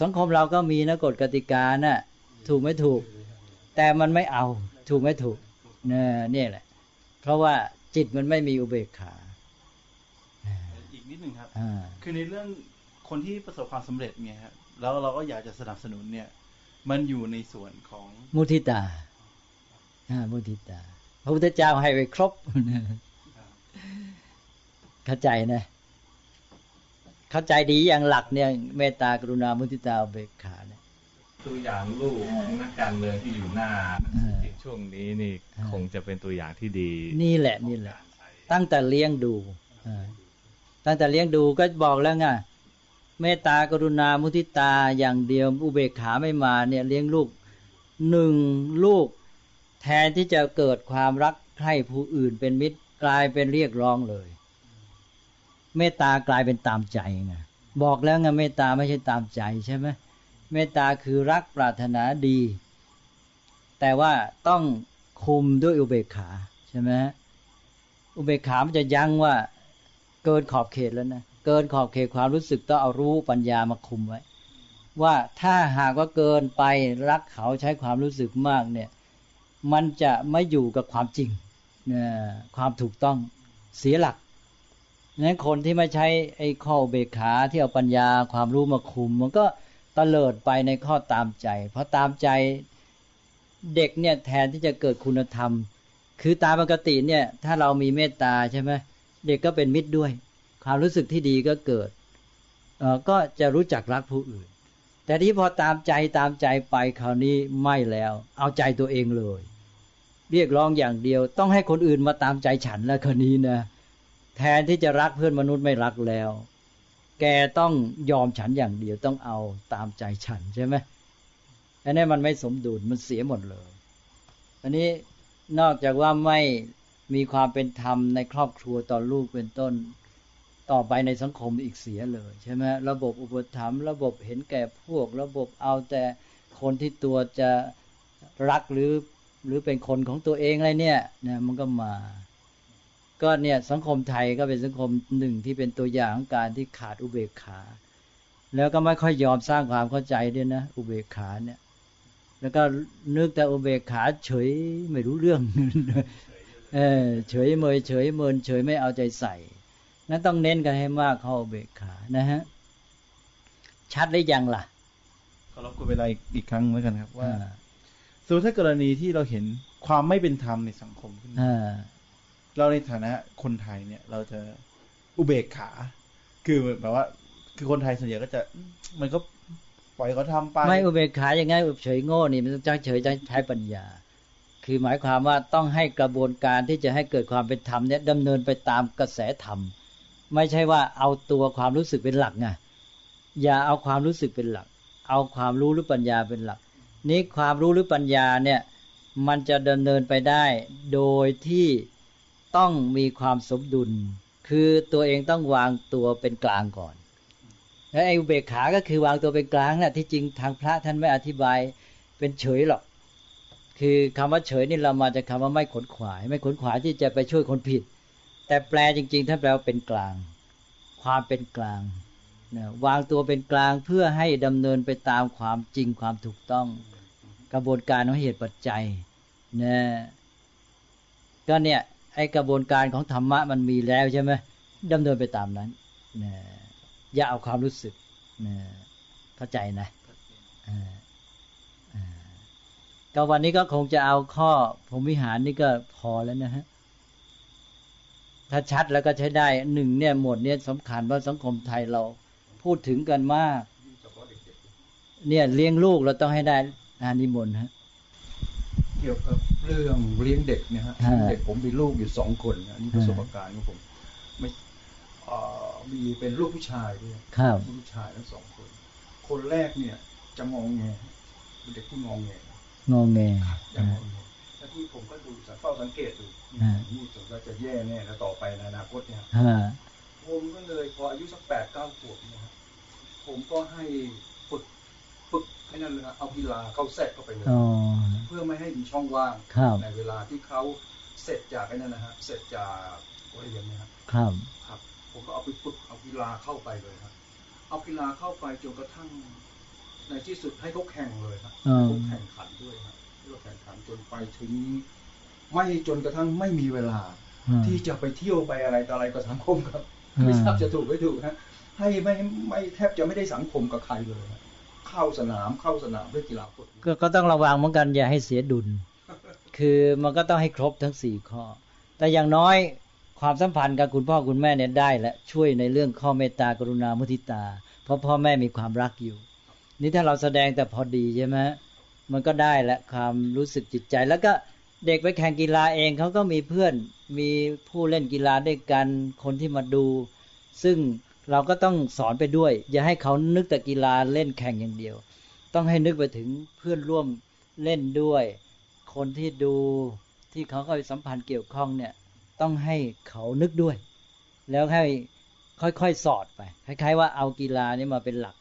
สังคมเราก็มีนะกฎกติกาน่ะถูกไม่ถูกแต่มันไม่เอาถูกไม่ถูกนะนี่แหละเพราะว่าจิตมันไม่มีอุเบกขาอีกนิดหนึ่งครับคือในเรื่องคนที่ประสบความสำเร็จเนี่ยครับแล้วเราก็อยากจะสนับสนุนเนี่ยมันอยู่ในส่วนของมุทิตามุทิตาพระพุทธเจ้าให้ไปครบเข้าใจนะเข้าใจดีอย่างหลักเนี่ยเมตตากรุณามุทิตาอุเบกขาเนี่ยตัวอย่างลูกนักการเมืองที่อยู่หน้าช่วงนี้นี่คงจะเป็นตัวอย่างที่ดีนี่แหละนี่แหละตั้งแต่เลี้ยงดูตั้งแต่เลี้ยงดูก็บอกแล้วไงเมตตากรุณามุทิตาอย่างเดียวอุเบกขาไม่มาเนี่ยเลี้ยงลูกหนึ่งลูกแทนที่จะเกิดความรักใคร่ผู้อื่นเป็นมิตรกลายเป็นเรียกร้องเลยเมตตากลายเป็นตามใจไงบอกแล้วไงเมตตาไม่ใช่ตามใจใช่ไหมเมตตาคือรักปรารถนาดีแต่ว่าต้องคุมด้วยอุเบกขาใช่ไหมอุเบกขามันจะยั้งว่าเกินขอบเขตแล้วนะเกินขอบเขตความรู้สึกต้องเอารู้ปัญญามาคุมไว้ว่าถ้าหากว่าเกินไปรักเขาใช้ความรู้สึกมากเนี่ยมันจะไม่อยู่กับความจริงนะความถูกต้องเสียหลักนั้นคนที่ไม่ใช้ไอ้ข้ออุเบกขาที่เอาปัญญาความรู้มาคุมมันก็ตะเลิดไปในข้อตามใจเพราะตามใจเด็กเนี่ยแทนที่จะเกิดคุณธรรมคือตามปกติเนี่ยถ้าเรามีเมตตาใช่ไหมเด็กก็เป็นมิตรด้วยความรู้สึกที่ดีก็เกิดเอ่อก็จะรู้จักรักผู้อื่นแต่ที่พอตามใจตามใจไปคราวนี้ไม่แล้วเอาใจตัวเองเลยเรียกร้องอย่างเดียวต้องให้คนอื่นมาตามใจฉันแล้วคราวนี้นะแทนที่จะรักเพื่อนมนุษย์ไม่รักแล้วแกต้องยอมฉันอย่างเดียวต้องเอาตามใจฉันใช่ไหมอันนี้มันไม่สมดุลมันเสียหมดเลยอันนี้นอกจากว่าไม่มีความเป็นธรรมในครอบครัวต่อลูกเป็นต้นต่อไปในสังคมอีกเสียเลยใช่ไหมระบบอุปถัมภ์ระบบเห็นแก่พวกระบบเอาแต่คนที่ตัวจะรักหรือหรือเป็นคนของตัวเองอะไรเนี่ยนะมันก็มาก็เนี่ยสังคมไทยก็เป็นสังคมหนึ่งที่เป็นตัวอย่างของการที่ขาดอุเบกขาแล้วก็ไม่ค่อยยอมสร้างความเข้าใจด้วยนะอุเบกขาเนี่ยแล้วก็นึกแต่อุเบกขาเฉยไม่รู้เรื่อง เออเฉยเมยเฉยเมินเฉยไม่เอาใจใส่นั้นต้องเน้นกันให้มากเข้าอุเบกขานะฮะชัดได้ยังล่ะขอรบกวนเวลาอีกครั้งเหมือนกันครับว่าส่วนถ้ากรณีที่เราเห็นความไม่เป็นธรรมในสังคมขึ้นเราในฐานะคนไทยเนี่ยเราจะอุเบกขาคือแบบว่าคือคนไทยส่วนใหญ่ก็จะมันก็ปล่อยเขาทำไปไม่อุเบกขาอย่างไงเฉยโง่นี่มันจะเฉยจะใช้ปัญญาคือหมายความว่าต้องให้กระบวนการที่จะให้เกิดความเป็นธรรมเนี่ยดำเนินไปตามกระแสธรรมไม่ใช่ว่าเอาตัวความรู้สึกเป็นหลักไงอย่าเอาความรู้สึกเป็นหลักเอาความรู้หรือปัญญาเป็นหลักนี้ความรู้หรือปัญญาเนี่ยมันจะดำเนินไปได้โดยที่ต้องมีความสมดุลคือตัวเองต้องวางตัวเป็นกลางก่อนและไอ้อุเบกขาก็คือวางตัวเป็นกลางน่ะที่จริงทางพระท่านไม่อธิบายเป็นเฉยหรอกคือคำว่าเฉยนี่เรามาจากคำว่าไม่ขนขวายไม่ขนขวายที่จะไปช่วยคนผิดแต่แปลจริงๆท่านแปลว่าเป็นกลางความเป็นกลางนะวางตัวเป็นกลางเพื่อให้ดำเนินไปตามความจริงความถูกต้องกระบวนการของเหตุปัจจัยนะก็เนี่ยไอ้กระบวนการของธรรมะมันมีแล้วใช่ไหมดำเนินไปตามนั้นนะอย่าเอาความรู้สึกนะเข้าใจนะก็วันนี้ก็คงจะเอาข้อพรหมวิหารนี่ก็พอแล้วนะฮะถ้าชัดแล้วก็ใช้ได้หนึ่งเนี่ยหมวดเนี่ยสำคัญว่าสังคมไทยเราพูดถึงกันมากเนี่ยเลี้ยงลูกเราต้องให้ได้อานิมนต์ฮะ เกี่ยวกับเรื่องเลี้ยงเด็กเนี่ยฮะเด็กผมมีลูกอยู่สองคนอันนี้ประสบการณ์ของผมไม่มีเป็นลูกผู้ชายด้วยลูกผู้ชายทั้งสองคนคนแรกเนี่ยจะงงแงเป็นเด็กที่งงแงงงแงจะงงแงแล้วที่ผมก็ดูเฝ้าสังเกตดูนี่สงสัยจะแย่แน่แล้วต่อไปในอนาคตเนี่ยผมก็เลยพออายุสักแปดเก้าขวบเนี่ยผมก็ให้ฝึกฝึกให้นั่นเลยนะเอากีฬาเข้าแทรกเข้าไปเลยเพื่อไม่ให้มีช่องว่างในเวลาที่เขาเสร็จจากไอ้นั่นนะฮะเสร็จจากอะไรอย่างเงี้ยครับครับผมก็เอาไปฝึกเอากีฬาเข้าไปเลยครับเอากีฬาเข้าไปจนกระทั่งในที่สุดให้เขาแข่งเลยครับเขาแข่งขันด้วยครับเขาแข่งขันจนไปถึงไม่จนกระทั่งไม่มีเวลาที่จะไปเที่ยวไปอะไรต่ออะไรกับสังคมครับไม่ทราบจะถูกไม่ถูกฮะให้ไม่ไม่แทบจะไม่ได้สังคมกับใครเลยเข้าสนามเข้าสนามด้วยกีฬาก็ก็ต้องระวังเหมือนกันอย่าให้เสียดุลคือมันก็ต้องให้ครบทั้งสี่ข้อแต่อย่างน้อยความสัมพันธ์กับคุณพ่อคุณแม่เนี่ยได้และช่วยในเรื่องข้อเมตตากรุณามุทิตาเพราะพ่อแม่มีความรักอยู่นี่ถ้าเราแสดงแต่พอดีใช่ไหมมันก็ได้และความรู้สึกจิตใจแล้วก็เด็กไปแข่งกีฬาเองเขาก็มีเพื่อนมีผู้เล่นกีฬาด้วยกันคนที่มาดูซึ่งเราก็ต้องสอนไปด้วยอย่าให้เขานึกแต่กีฬาเล่นแข่งอย่างเดียวต้องให้นึกไปถึงเพื่อนร่วมเล่นด้วยคนที่ดูที่เขาเข้าไปสัมพันธ์เกี่ยวข้องเนี่ยต้องให้เขานึกด้วยแล้วให้ค่อยๆสอดไปคล้ายๆว่าเอากีฬานี่มาเป็นหลัก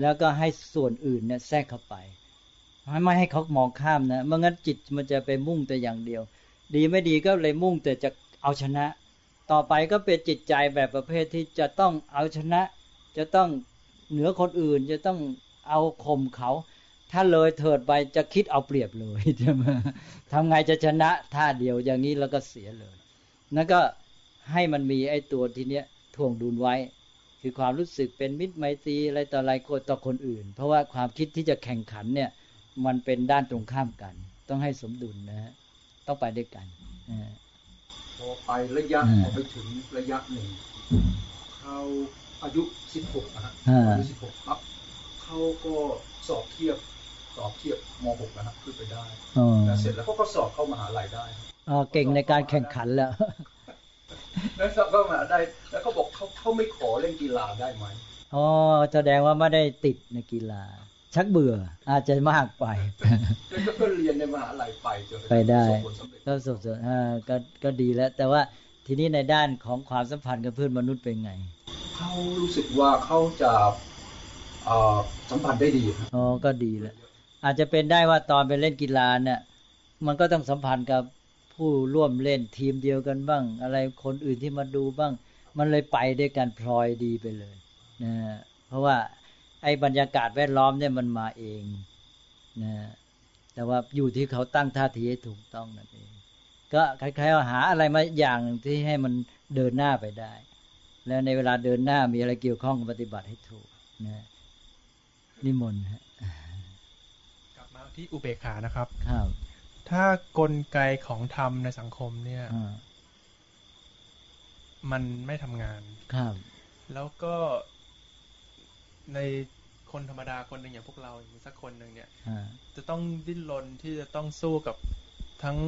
แล้วก็ให้ส่วนอื่นเนี่ยแทรกเข้าไปไม่ให้เขามองข้ามนะเมื่องั้นจิตมันจะไปมุ่งแต่อย่างเดียวดีไม่ดีก็เลยมุ่งแต่จะเอาชนะต่อไปก็เป็นจิตใจแบบประเภทที่จะต้องเอาชนะจะต้องเหนือคนอื่นจะต้องเอาข่มเขาถ้าเลยเถิดไปจะคิดเอาเปรียบเลยใช่ไหมทำไงจะชนะท่าเดียวอย่างนี้แล้วก็เสียเลยนั่นก็ให้มันมีไอ้ตัวทีเนี้ยถ่วงดุลไว้คือความรู้สึกเป็นมิตรไมตรีอะไรต่ออะไรต่อคนอื่นเพราะว่าความคิดที่จะแข่งขันเนี่ยมันเป็นด้านตรงข้ามกันต้องให้สมดุลนะฮะต้องไปด้วยกันพอไประยะพอไปถึงระยะหนึ่งเขาอายุสิบหกนะฮะอายุสิบหกครับเขาก็สอบเทียบสอบเทียบม.หกนะฮะขึ้นไปได้เสร็จแล้วเขาก็สอบเข้ามหาลัยได้อ๋อเก่งในการแข่งขันแล้วแล้วสอบเข้ามหาลัยได้แล้วเขาบอกเขาเขาไม่ขอเล่นกีฬาได้ไหมอ๋อแสดงว่าไม่ได้ติดในกีฬาชักเบื่ออาจจะมากไปแล้วก็เรียนในมหาวิทยาลัยไปจนไปได้ก็สอบๆอ่าก็ก็ดีแล้วแต่ว่าทีนี้ในด้านของความสัมพันธ์กับเพื่อนมนุษย์เป็นไงเขารู้สึกว่าเขาจะเอ่อสัมพันธ์ได้ดีอ๋อก็ดีแล้วอาจจะเป็นได้ว่าตอนไปเล่นกีฬาเนี่ยมันก็ต้องสัมพันธ์กับผู้ร่วมเล่นทีมเดียวกันบ้างอะไรคนอื่นที่มาดูบ้างมันเลยไปด้วยกันพลอยดีไปเลยนะเพราะว่าไอ้บรรยากาศแวดล้อมเนี่ยมันมาเองนะแต่ว่าอยู่ที่เขาตั้งท่าทีให้ถูกต้องนั่นเองก็คล้ายๆหาอะไรมาอย่างที่ให้มันเดินหน้าไปได้แล้วในเวลาเดินหน้ามีอะไรเกี่ยวข้องกับปฏิบัติให้ถูกนะนิมนต์กลับมาที่อุเบกขานะครับครับถ้ากลไกของธรรมในสังคมเนี่ยมันไม่ทำงานครับแล้วก็ในคนธรรมดาคนหนึ่งอย่างพวกเราอย่างสักคนหนึ่งเนี่ยจะต้องดิ้นรนที่จะต้องสู้กับทั้ง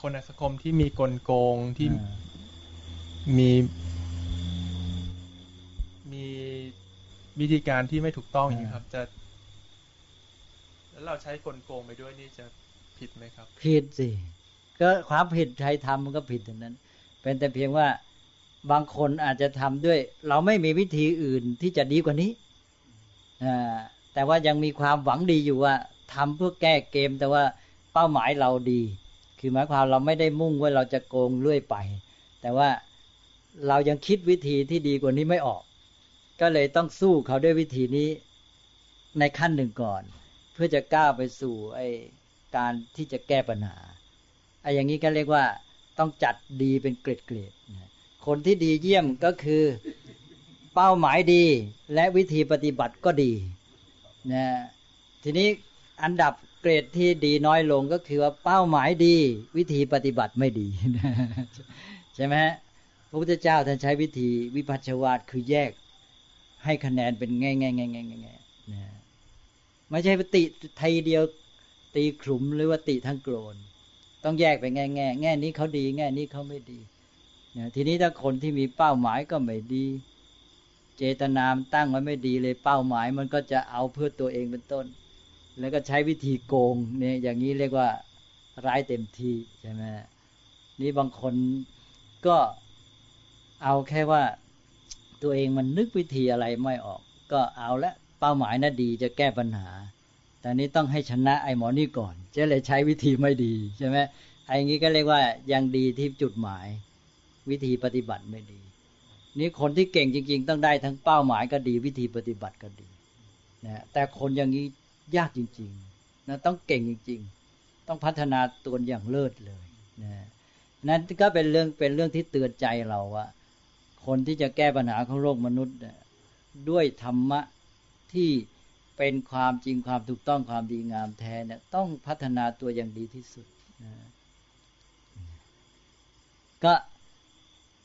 คนในสังคมที่มีกลโกงที่มีมีวิธีการที่ไม่ถูกต้องอย่างนี้ครับจะแล้วเราใช้กลโกงไปด้วยนี่จะผิดไหมครับผิดสิก็ความผิดใช้ทำมันก็ผิดทั้งนั้นเป็นแต่เพียงว่าบางคนอาจจะทำด้วยเราไม่มีวิธีอื่นที่จะดีกว่านี้แต่ว่ายังมีความหวังดีอยู่ว่าทำเพื่อแก้เกมแต่ว่าเป้าหมายเราดีคือหมายความเราไม่ได้มุ่งว่าเราจะโกงเรื่อยไปแต่ว่าเรายังคิดวิธีที่ดีกว่านี้ไม่ออกก็เลยต้องสู้เขาด้วยวิธีนี้ในขั้นหนึ่งก่อนเพื่อจะก้าวไปสู่ไอ้การที่จะแก้ปัญหาไอ้อย่างนี้ก็เรียกว่าต้องจัดดีเป็นเกรดๆคนที่ดีเยี่ยมก็คือเป้าหมายดีและวิธีปฏิบัติก็ดีนะทีนี้อันดับเกรดที่ดีน้อยลงก็คือว่าเป้าหมายดีวิธีปฏิบัติไม่ดีใช่ไหมพระพุทธเจ้าท่านใช้วิธีวิภัชชวาทคือแยกให้คะแนนเป็นแง่ๆๆๆๆนะไม่ใช่ติไทยเดียว ตีขลุ่มหรือว่าติทั้งโกรนต้องแยกไปแง่แง่แง่นี้เขาดีแง่นี้เขาไม่ดีนะทีนี้ถ้าคนที่มีเป้าหมายก็ไม่ดีเจตนามตั้งไว้ไม่ดีเลยเป้าหมายมันก็จะเอาเพื่อตัวเองเป็นต้นแล้วก็ใช้วิธีโกงเนี่ยอย่างนี้เรียกว่าร้ายเต็มทีใช่ไหมนี่บางคนก็เอาแค่ว่าตัวเองมันนึกวิธีอะไรไม่ออกก็เอาละเป้าหมายน่ะดีจะแก้ปัญหาแต่นี้ต้องให้ชนะไอ้หมอนี่ก่อนจะเลยใช้วิธีไม่ดีใช่ไหมไอ้อย่างนี้ก็เรียกว่ายังดีที่จุดหมายวิธีปฏิบัติไม่ดีนี่คนที่เก่งจริงๆต้องได้ทั้งเป้าหมายก็ดีวิธีปฏิบัติก็ดีนะแต่คนอย่างนี้ยากจริงๆนะต้องเก่งจริงๆต้องพัฒนาตัวอย่างเลิศเลยนะนั่นก็เป็นเรื่องเป็นเรื่องที่เตือนใจเราว่าคนที่จะแก้ปัญหาของโลกมนุษย์ด้วยธรรมะที่เป็นความจริงความถูกต้องความดีงามแท้เนี่ยต้องพัฒนาตัวอย่างดีที่สุดนะก็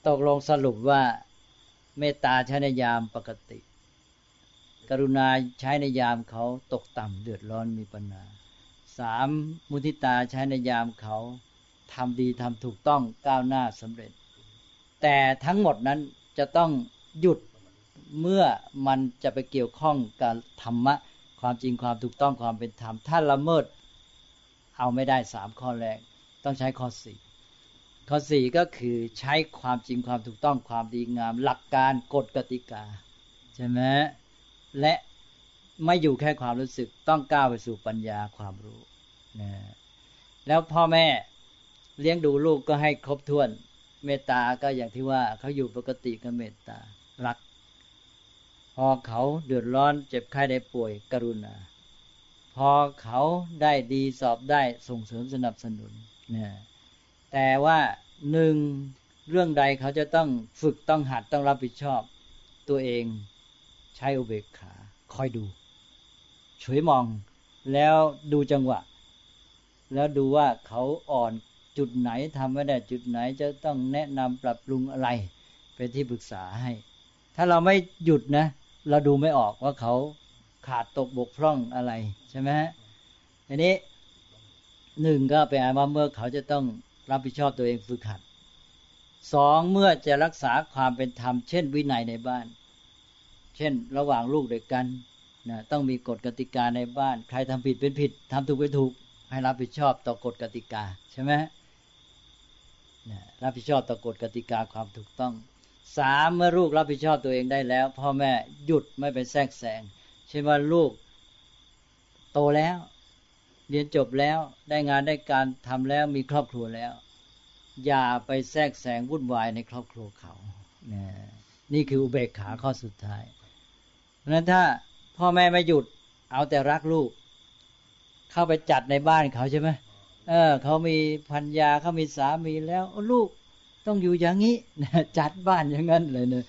ตกลงสรุปว่าเมตตาใช้ในยามปกติกรุณาใช้ในยามเขาตกต่ำเดือดร้อนมีปัญหาสามมุทิตาใช้ในยามเขาทำดีทำถูกต้องก้าวหน้าสำเร็จแต่ทั้งหมดนั้นจะต้องหยุดเมื่อมันจะไปเกี่ยวข้องกับธรรมะความจริงความถูกต้องความเป็นธรรมถ้าละเมิดเอาไม่ได้สามข้อแรกต้องใช้ข้อสี่ข้อสี่ก็คือใช้ความจริงความถูกต้องความดีงามหลักการกฎกติกาใช่ไหมและไม่อยู่แค่ความรู้สึกต้องก้าวไปสู่ปัญญาความรู้นะแล้วพ่อแม่เลี้ยงดูลูกก็ให้ครบถ้วนเมตตาก็อย่างที่ว่าเขาอยู่ปกติก็เมตตารักพอเขาเดือดร้อนเจ็บไข้ได้ป่วยกรุณาพอเขาได้ดีสอบได้ส่งเสริมสนับสนุนนะแต่ว่าหนึ่งเรื่องใดเขาจะต้องฝึกต้องหัดต้องรับผิดชอบตัวเองใช้อุเบกขาคอยดูเฉยมองแล้วดูจังหวะแล้วดูว่าเขาอ่อนจุดไหนทำไม่ได้จุดไหนจะต้องแนะนำปรับปรุงอะไรเป็นที่ปรึกษาให้ถ้าเราไม่หยุดนะเราดูไม่ออกว่าเขาขาดตกบกพร่องอะไรใช่ไหมฮะอันนี้หนึ่งก็เป็นว่าเมื่อเขาจะต้องรับผิดชอบตัวเองฝึกหัดสองเมื่อจะรักษาความเป็นธรรมเช่นวินัยในบ้านเช่นระหว่างลูกด้วยกันนะต้องมีกฎกติกาในบ้านใครทำผิดเป็นผิดทำถูกเป็นถูกให้รับผิดชอบต่อกฎกติกาใช่ไหมรับผิดชอบต่อกฎกติกาความถูกต้องสามเมื่อลูกรับผิดชอบตัวเองได้แล้วพ่อแม่หยุดไม่ไปแทรกแซงเช่นว่าลูกโตแล้วเรียนจบแล้วได้งานได้การทำแล้วมีครอบครัวแล้วอย่าไปแทรกแซงวุ่นวายในครอบครัวเขานี่คืออุเบกขาข้อสุดท้ายเพราะฉะนั้นถ้าพ่อแม่ไม่หยุดเอาแต่รักลูกเข้าไปจัดในบ้านเขาใช่ไหมเออเขามีภรรยาเขามีสามีแล้วลูกต้องอยู่อย่างนี้จัดบ้านอย่างนั้นเลยเนอะ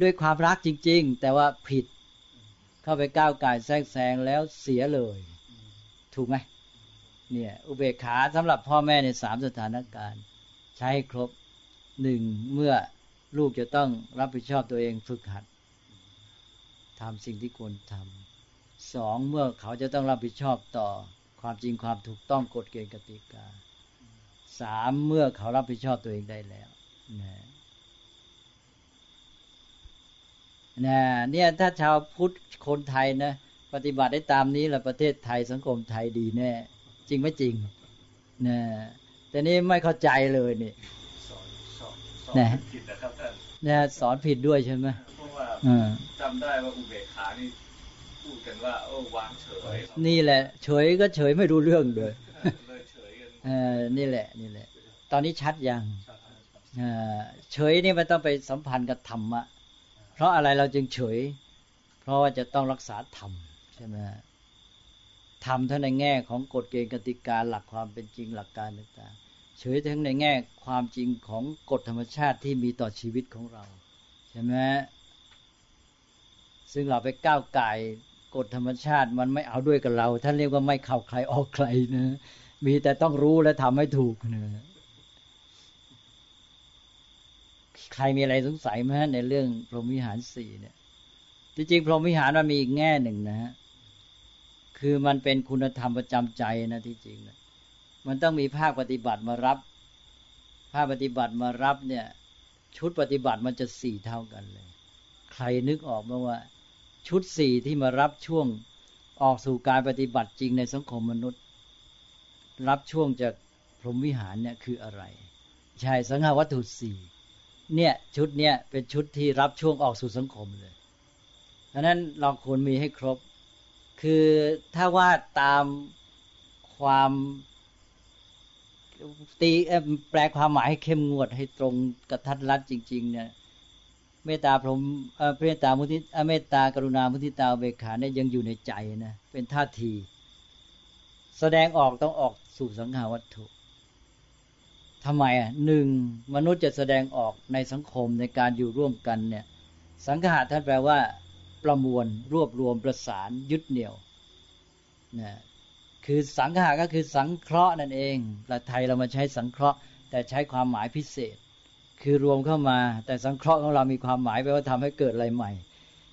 ด้วยความรักจริงๆแต่ว่าผิดเข้าไปก้าวก่ายแทรกแซงแล้วเสียเลยถูกไหมเนี่ยอุเบกขาสำหรับพ่อแม่ในสามสถานการณ์ใช้ครบหนึ่งเมื่อลูกจะต้องรับผิดชอบตัวเองฝึกหัดทำสิ่งที่ควรทำสองเมื่อเขาจะต้องรับผิดชอบต่อความจริงความถูกต้องกฎเกณฑ์กติกาสามเมื่อเขารับผิดชอบตัวเองได้แล้วนะนะเนี่ยถ้าชาวพุทธคนไทยนะปฏิบัติได้ตามนี้ละประเทศไทยสังคมไทยดีแน่จริงไม่จริงนะแต่นี่ไม่เข้าใจเลยนี่สอนสอนสอนผิดนะครับท่านนะสอนผิดด้วยใช่ไหมเพราะว่าจำได้ว่าอุเบกขานี่พูดกันว่าโอ้วางเฉยนี่แหละเฉยก็เฉยไม่รู้เรื่องเลยเออนี่แหละนี่แหละตอนนี้ชัดยังเออเฉยนี่มันต้องไปสัมพันธ์กับธรรมะเพราะอะไรเราจึงเฉยเพราะว่าจะต้องรักษาธรรมใช่ไหมธรรมทั้งในแง่ของกฎเกณฑ์กติกาหลักความเป็นจริงหลักการต่างๆเฉยทั้งในแง่ความจริงของกฎธรรมชาติที่มีต่อชีวิตของเราใช่ไหมซึ่งเราไปก้าวก่ายกฎธรรมชาติมันไม่เอาด้วยกับเราท่านเรียกว่าไม่เข้าใครออกใครนะมีแต่ต้องรู้และทำให้ถูกนะใครมีอะไรสงสัยไหมในเรื่องพรหมวิหารสี่เนี่ยจริงๆพรหมวิหารมันมีอีกแง่หนึ่งนะฮะ คือมันเป็นคุณธรรมประจำใจนะที่จริงนะมันต้องมีภาคปฏิบัติมารับภาคปฏิบัติมารับเนี่ยชุดปฏิบัติมันจะสี่เท่ากันเลยใครนึกออกมั้ยว่าชุดสี่ที่มารับช่วงออกสู่การปฏิบัติจริงในสังคมมนุษย์รับช่วงจากพรหมวิหารเนี่ยคืออะไรใช่สังฆวัตถุสี่เนี่ยชุดเนี่ยเป็นชุดที่รับช่วงออกสู่สังคมเลยเพราะนั้นเราควรมีให้ครบคือถ้าว่าตามความตีแปลความหมายให้เข้มงวดให้ตรงกระทัดรัดจริงๆเนี่ยเมตตาพรหมเมตตามุทิเมตตากรุณามุทิตาอุเบกขาเนี่ยยังอยู่ในใจนะเป็นท่าทีแสดงออกต้องออกสู่สังฆาวัตถุทำไมอ่ะหนึ่งมนุษย์จะแสดงออกในสังคมในการอยู่ร่วมกันเนี่ยสังฆะท่านแปลว่าประมวลรวบรวมประสานยึดเหนี่ยวนะคือสังฆะก็คือสังเคราะห์นั่นเองแต่ไทยเรามาใช้สังเคราะห์แต่ใช้ความหมายพิเศษคือรวมเข้ามาแต่สังเคราะห์ของเรามีความหมายแปลว่าทำให้เกิดอะไรใหม่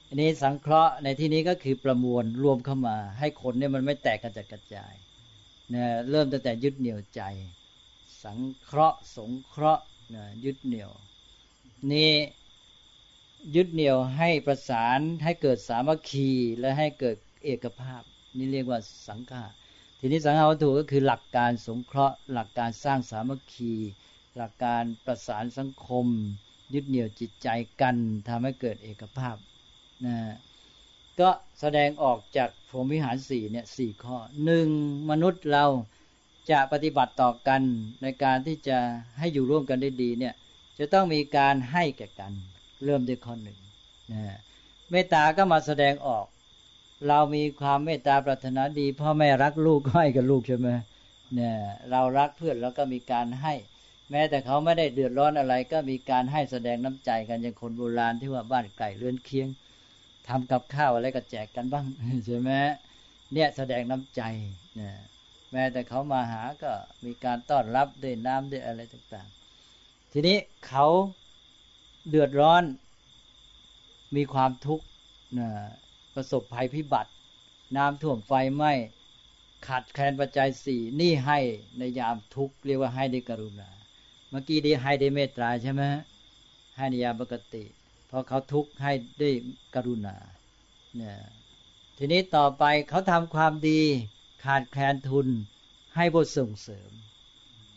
อันนี้สังเคราะห์ในที่นี้ก็คือประมวลรวมเข้ามาให้คนเนี่ยมันไม่แตกกระจัดกระจายนะเริ่มตั้งแต่ยึดเหนี่ยวใจสังเคราะห์สงเคราะห์นะยึดเหนี่ยวนี่ยึดเหนี่ยวให้ประสานให้เกิดสามัคคีและให้เกิดเอกภาพนี่เรียกว่าสังฆะทีนี้สังฆวัตถุก็คือหลักการสงเคราะห์หลักการสร้างสามัคคีหลักการประสานสังคมยึดเหนี่ยวจิตใจกันทำให้เกิดเอกภาพนะก็แสดงออกจากพรหมวิหารสี่เนี่ยสี่ข้อหนึ่งมนุษย์เราจะปฏิบัติต่อกันในการที่จะให้อยู่ร่วมกันได้ดีเนี่ยจะต้องมีการให้แก่กันเริ่มด้วยข้อหนึ่งนะเมตตาก็มาแสดงออกเรามีความเมตตาปรารถนาดีพ่อแม่รักลูกให้กับลูกใช่ไหมเนี่ยเรารักเพื่อนแล้วก็มีการให้แม้แต่เขาไม่ได้เดือดร้อนอะไรก็มีการให้แสดงน้ำใจกันอย่างคนโบราณที่ว่าบ้านไกลเรือนเคียงทำกับข้าวอะไรก็แจกกันบ้างใช่ไหมเนี่ยแสดงน้ำใจนะแม้แต่เขามาหาก็มีการต้อนรับด้วยน้ำด้วยอะไรต่างๆทีนี้เขาเดือดร้อนมีความทุกข์นะประสบภัยพิบัติน้ำท่วมไฟไหม้ขาดแคลนปัจจัยสี่นี่ให้ในยามทุกข์เรียกว่าให้ด้วยกรุณาเมื่อกี้ได้ให้ด้วยเมตตาใช่ไหมให้ในยามปกติพอเขาทุกข์ให้ด้วยกรุณาเนี่ยทีนี้ต่อไปเขาทำความดีขาดแคลนทุนให้ผู้ส่งเสริม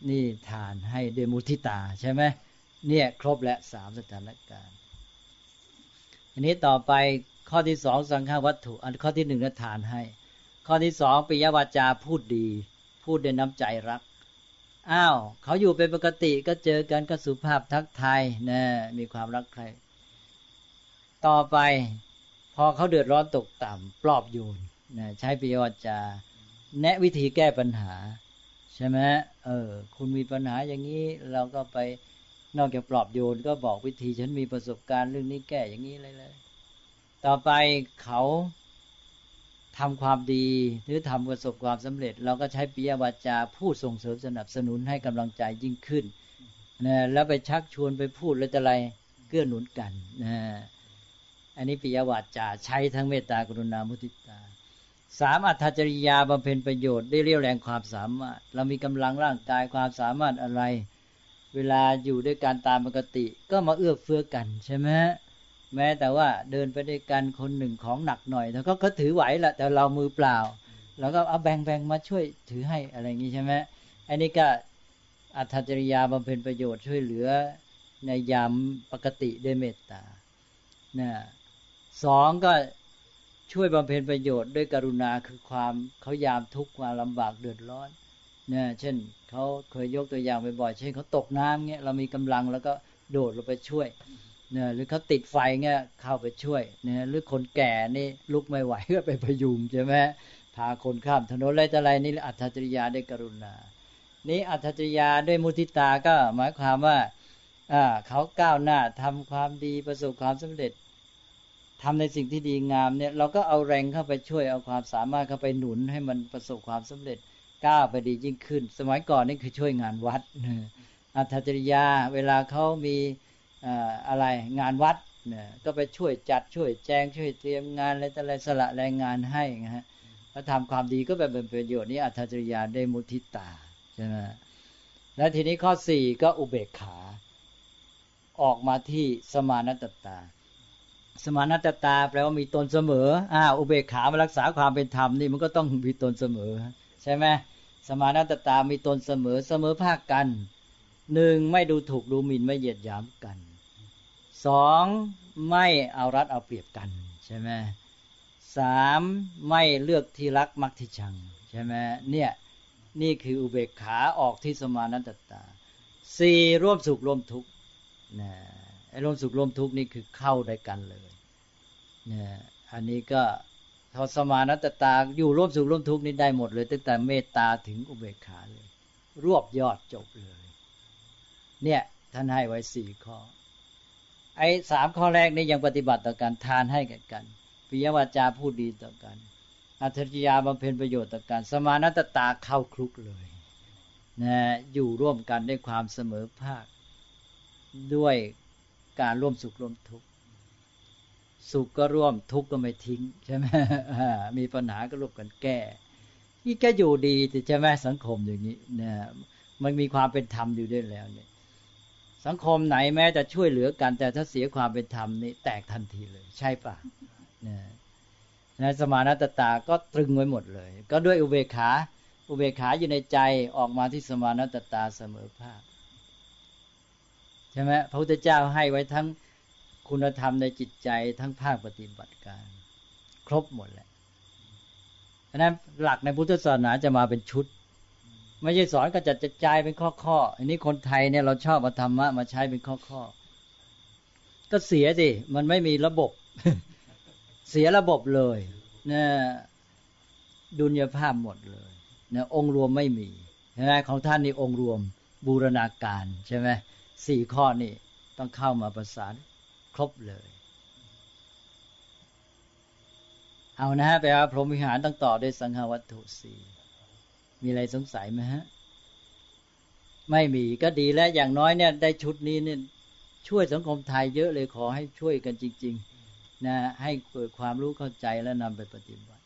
นี่ทานให้ด้วยมุทิตาใช่ไหมเนี่ยครบและสามสถานการณ์อันนี้ต่อไปข้อที่สองสังฆวัตถุอันข้อที่หนึ่งทานให้ข้อที่สองปิยวาจาพูดดีพูดด้วยน้ำใจรักอ้าวเขาอยู่เป็นปกติก็เจอกันก็สุภาพทักทายนะมีความรักใครต่อไปพอเขาเดือดร้อนตกต่ำปลอบโยนนะใช้ปิยวาจาแนะวิธีแก้ปัญหาใช่ไหมเออคุณมีปัญหาอย่างนี้เราก็ไปนอกจากปลอบโยนก็บอกวิธีฉันมีประสบการณ์เรื่องนี้แก้อย่างนี้เลยเลยต่อไปเขาทำความดีหรือทำประสบความสำเร็จเราก็ใช้ปิยวาจาพูดส่งเสริมสนับสนุนให้กำลังใจยิ่งขึ้นนะแล้วไปชักชวนไปพูดแล้วจะอะไรเกื้อหนุนกันนะอันนี้ปิยวาจาใช้ทั้งเมตตากรุณามุทิตาสามอัตถจริยาบำเพ็ญประโยชน์ได้เรี่ยวแรงความสามารถเรามีกำลังร่างกายความสามารถอะไรเวลาอยู่ด้วยกันตามปกติก็มาเอื้อเฟื้อกันใช่ไหมแม้แต่ว่าเดินไปด้วยกันคนหนึ่งของหนักหน่อยแต่ก็เขาถือไหวแหละแต่เรามือเปล่าแล้วก็เอาแบ่งๆมาช่วยถือให้อะไรอย่างนี้ใช่ไหมอันนี้ก็อัตถจริยาบำเพ็ญประโยชน์ช่วยเหลือในยามปกติด้วยเมตตานะสองก็ช่วยบำเพ็ญประโยชน์ด้วยกรุณาคือความเขายามทุกข์ความลำบากเดือดร้อนเนี่ยเช่นเขาเคยยกตัวอย่างบ่อยๆเช่นเขาตกน้ำเงี้ยเรามีกำลังแล้วก็โดดลงไปช่วยเนี่ยหรือเขาติดไฟเงี้ยเข้าไปช่วยเนี่ยหรือคนแก่นี่ลุกไม่ไหวก็ไปพยุงใช่ไหมพาคนข้ามถนนอะไรต่ออะไรนี่อัตถจริยาด้วยกรุณานี่อัตถจริยาด้วยมุทิตาก็หมายความว่าอ่าเขาก้าวหน้าทำความดีประสบความสำเร็จทำในสิ่งที่ดีงามเนี่ยเราก็เอาแรงเข้าไปช่วยเอาความสามารถเข้าไปหนุนให้มันประสบความสำเร็จก้าวไปดียิ่งขึ้นสมัยก่อนนี่คือช่วยงานวัดอัตถจริยาเวลาเขามีอะไรงานวัดเนี่ยก็ไปช่วยจัดช่วยแจงช่วยเตรียมงานอะไรต่ออะไรสละแรงงานให้นะฮะ แล้วทำความดีก็แบบเป็นประโยชน์นี่อัตถจริยาได้มุทิตาใช่ไหมและทีนี้ข้อสี่ก็อุเบกขาออกมาที่สมานตตาสมานตตาแปลว่ามีตนเสมออ่าอุเบกขามารักษาความเป็นธรรมนี่มันก็ต้องมีตนเสมอใช่ไหมสมานตตามีตนเสมอเสมอภาคกันหนึ่งไม่ดูถูกดูหมิ่นไม่เหยียดหยามกันสองไม่เอารัดเอาเปรียบกันใช่ไหมสามไม่เลือกที่รักมักที่ชังใช่ไหมเนี่ยนี่คืออุเบกขาออกที่สมานัตตาสี่ร่วมสุขร่วมทุกข์นะไอ้ร่วมสุขร่วมทุกข์นี่คือเข้าด้วยกันเลยนะอันนี้ก็ทศมานัตตาอยู่ร่วมสุขร่วมทุกข์นี่ได้หมดเลยตั้งแต่เมตตาถึงอุเบกขาเลยรวบยอดจบเลยเนี่ยท่านให้ไว้สี่ข้อไอ้สามข้อแรกนี่ยังปฏิบัติต่อกันทานให้แก่กันปิยวาจาพูดดีต่อกันอัตถจริยาบำเพ็ญประโยชน์ต่อกันสมานัตตาเข้าคลุกเลยนะอยู่ร่วมกันด้วยความเสมอภาคด้วยการร่วมสุขร่วมทุกข์สุขก็ร่วมทุกข์ก็ไม่ทิ้งใช่ไหมมีปัญหาก็ร่วมกันแก้ที่แกอยู่ดีใช่ไหมสังคมอย่างนี้นะมันมีความเป็นธรรมอยู่ด้วยแล้วเนี่ยสังคมไหนแม้จะช่วยเหลือกันแต่ถ้าเสียความเป็นธรรมนี่แตกทันทีเลยใช่ป่ะนะนะสมานัตตาก็ตรึงไว้หมดเลยก็ด้วยอุเบกขาอุเบกขาอยู่ในใจออกมาที่สมานัตตาเสมอภาคใช่ไหมพระพุทธเจ้าให้ไว้ทั้งคุณธรรมในจิตใจทั้งภาคปฏิบัติการครบหมดแหละฉะนั้นหลักในพุทธศาสนาจะมาเป็นชุดไม่ใช่สอนกระจัดกระจายเป็นข้อๆอันนี้คนไทยเนี่ยเราชอบเอาธรรมะมาใช้เป็นข้อๆก็เสียสิมันไม่มีระบบ เสียระบบเลยนะดุลยภาพหมดเลยนะองค์รวมไม่มีใช่ไหมของท่านนี่องค์รวมบูรณาการใช่ไหมสี่ข้อนี่ต้องเข้ามาประสานครบเลยเอานะฮะแปลว่าพรหมวิหารต้องต่อด้วยสังฆวัตถุสี่มีอะไรสงสัยไหมฮะไม่มีก็ดีแล้วอย่างน้อยเนี่ยได้ชุดนี้เนี่ยช่วยสังคมไทยเยอะเลยขอให้ช่วยกันจริงๆนะให้เกิดความรู้เข้าใจและนำไปปฏิบัติ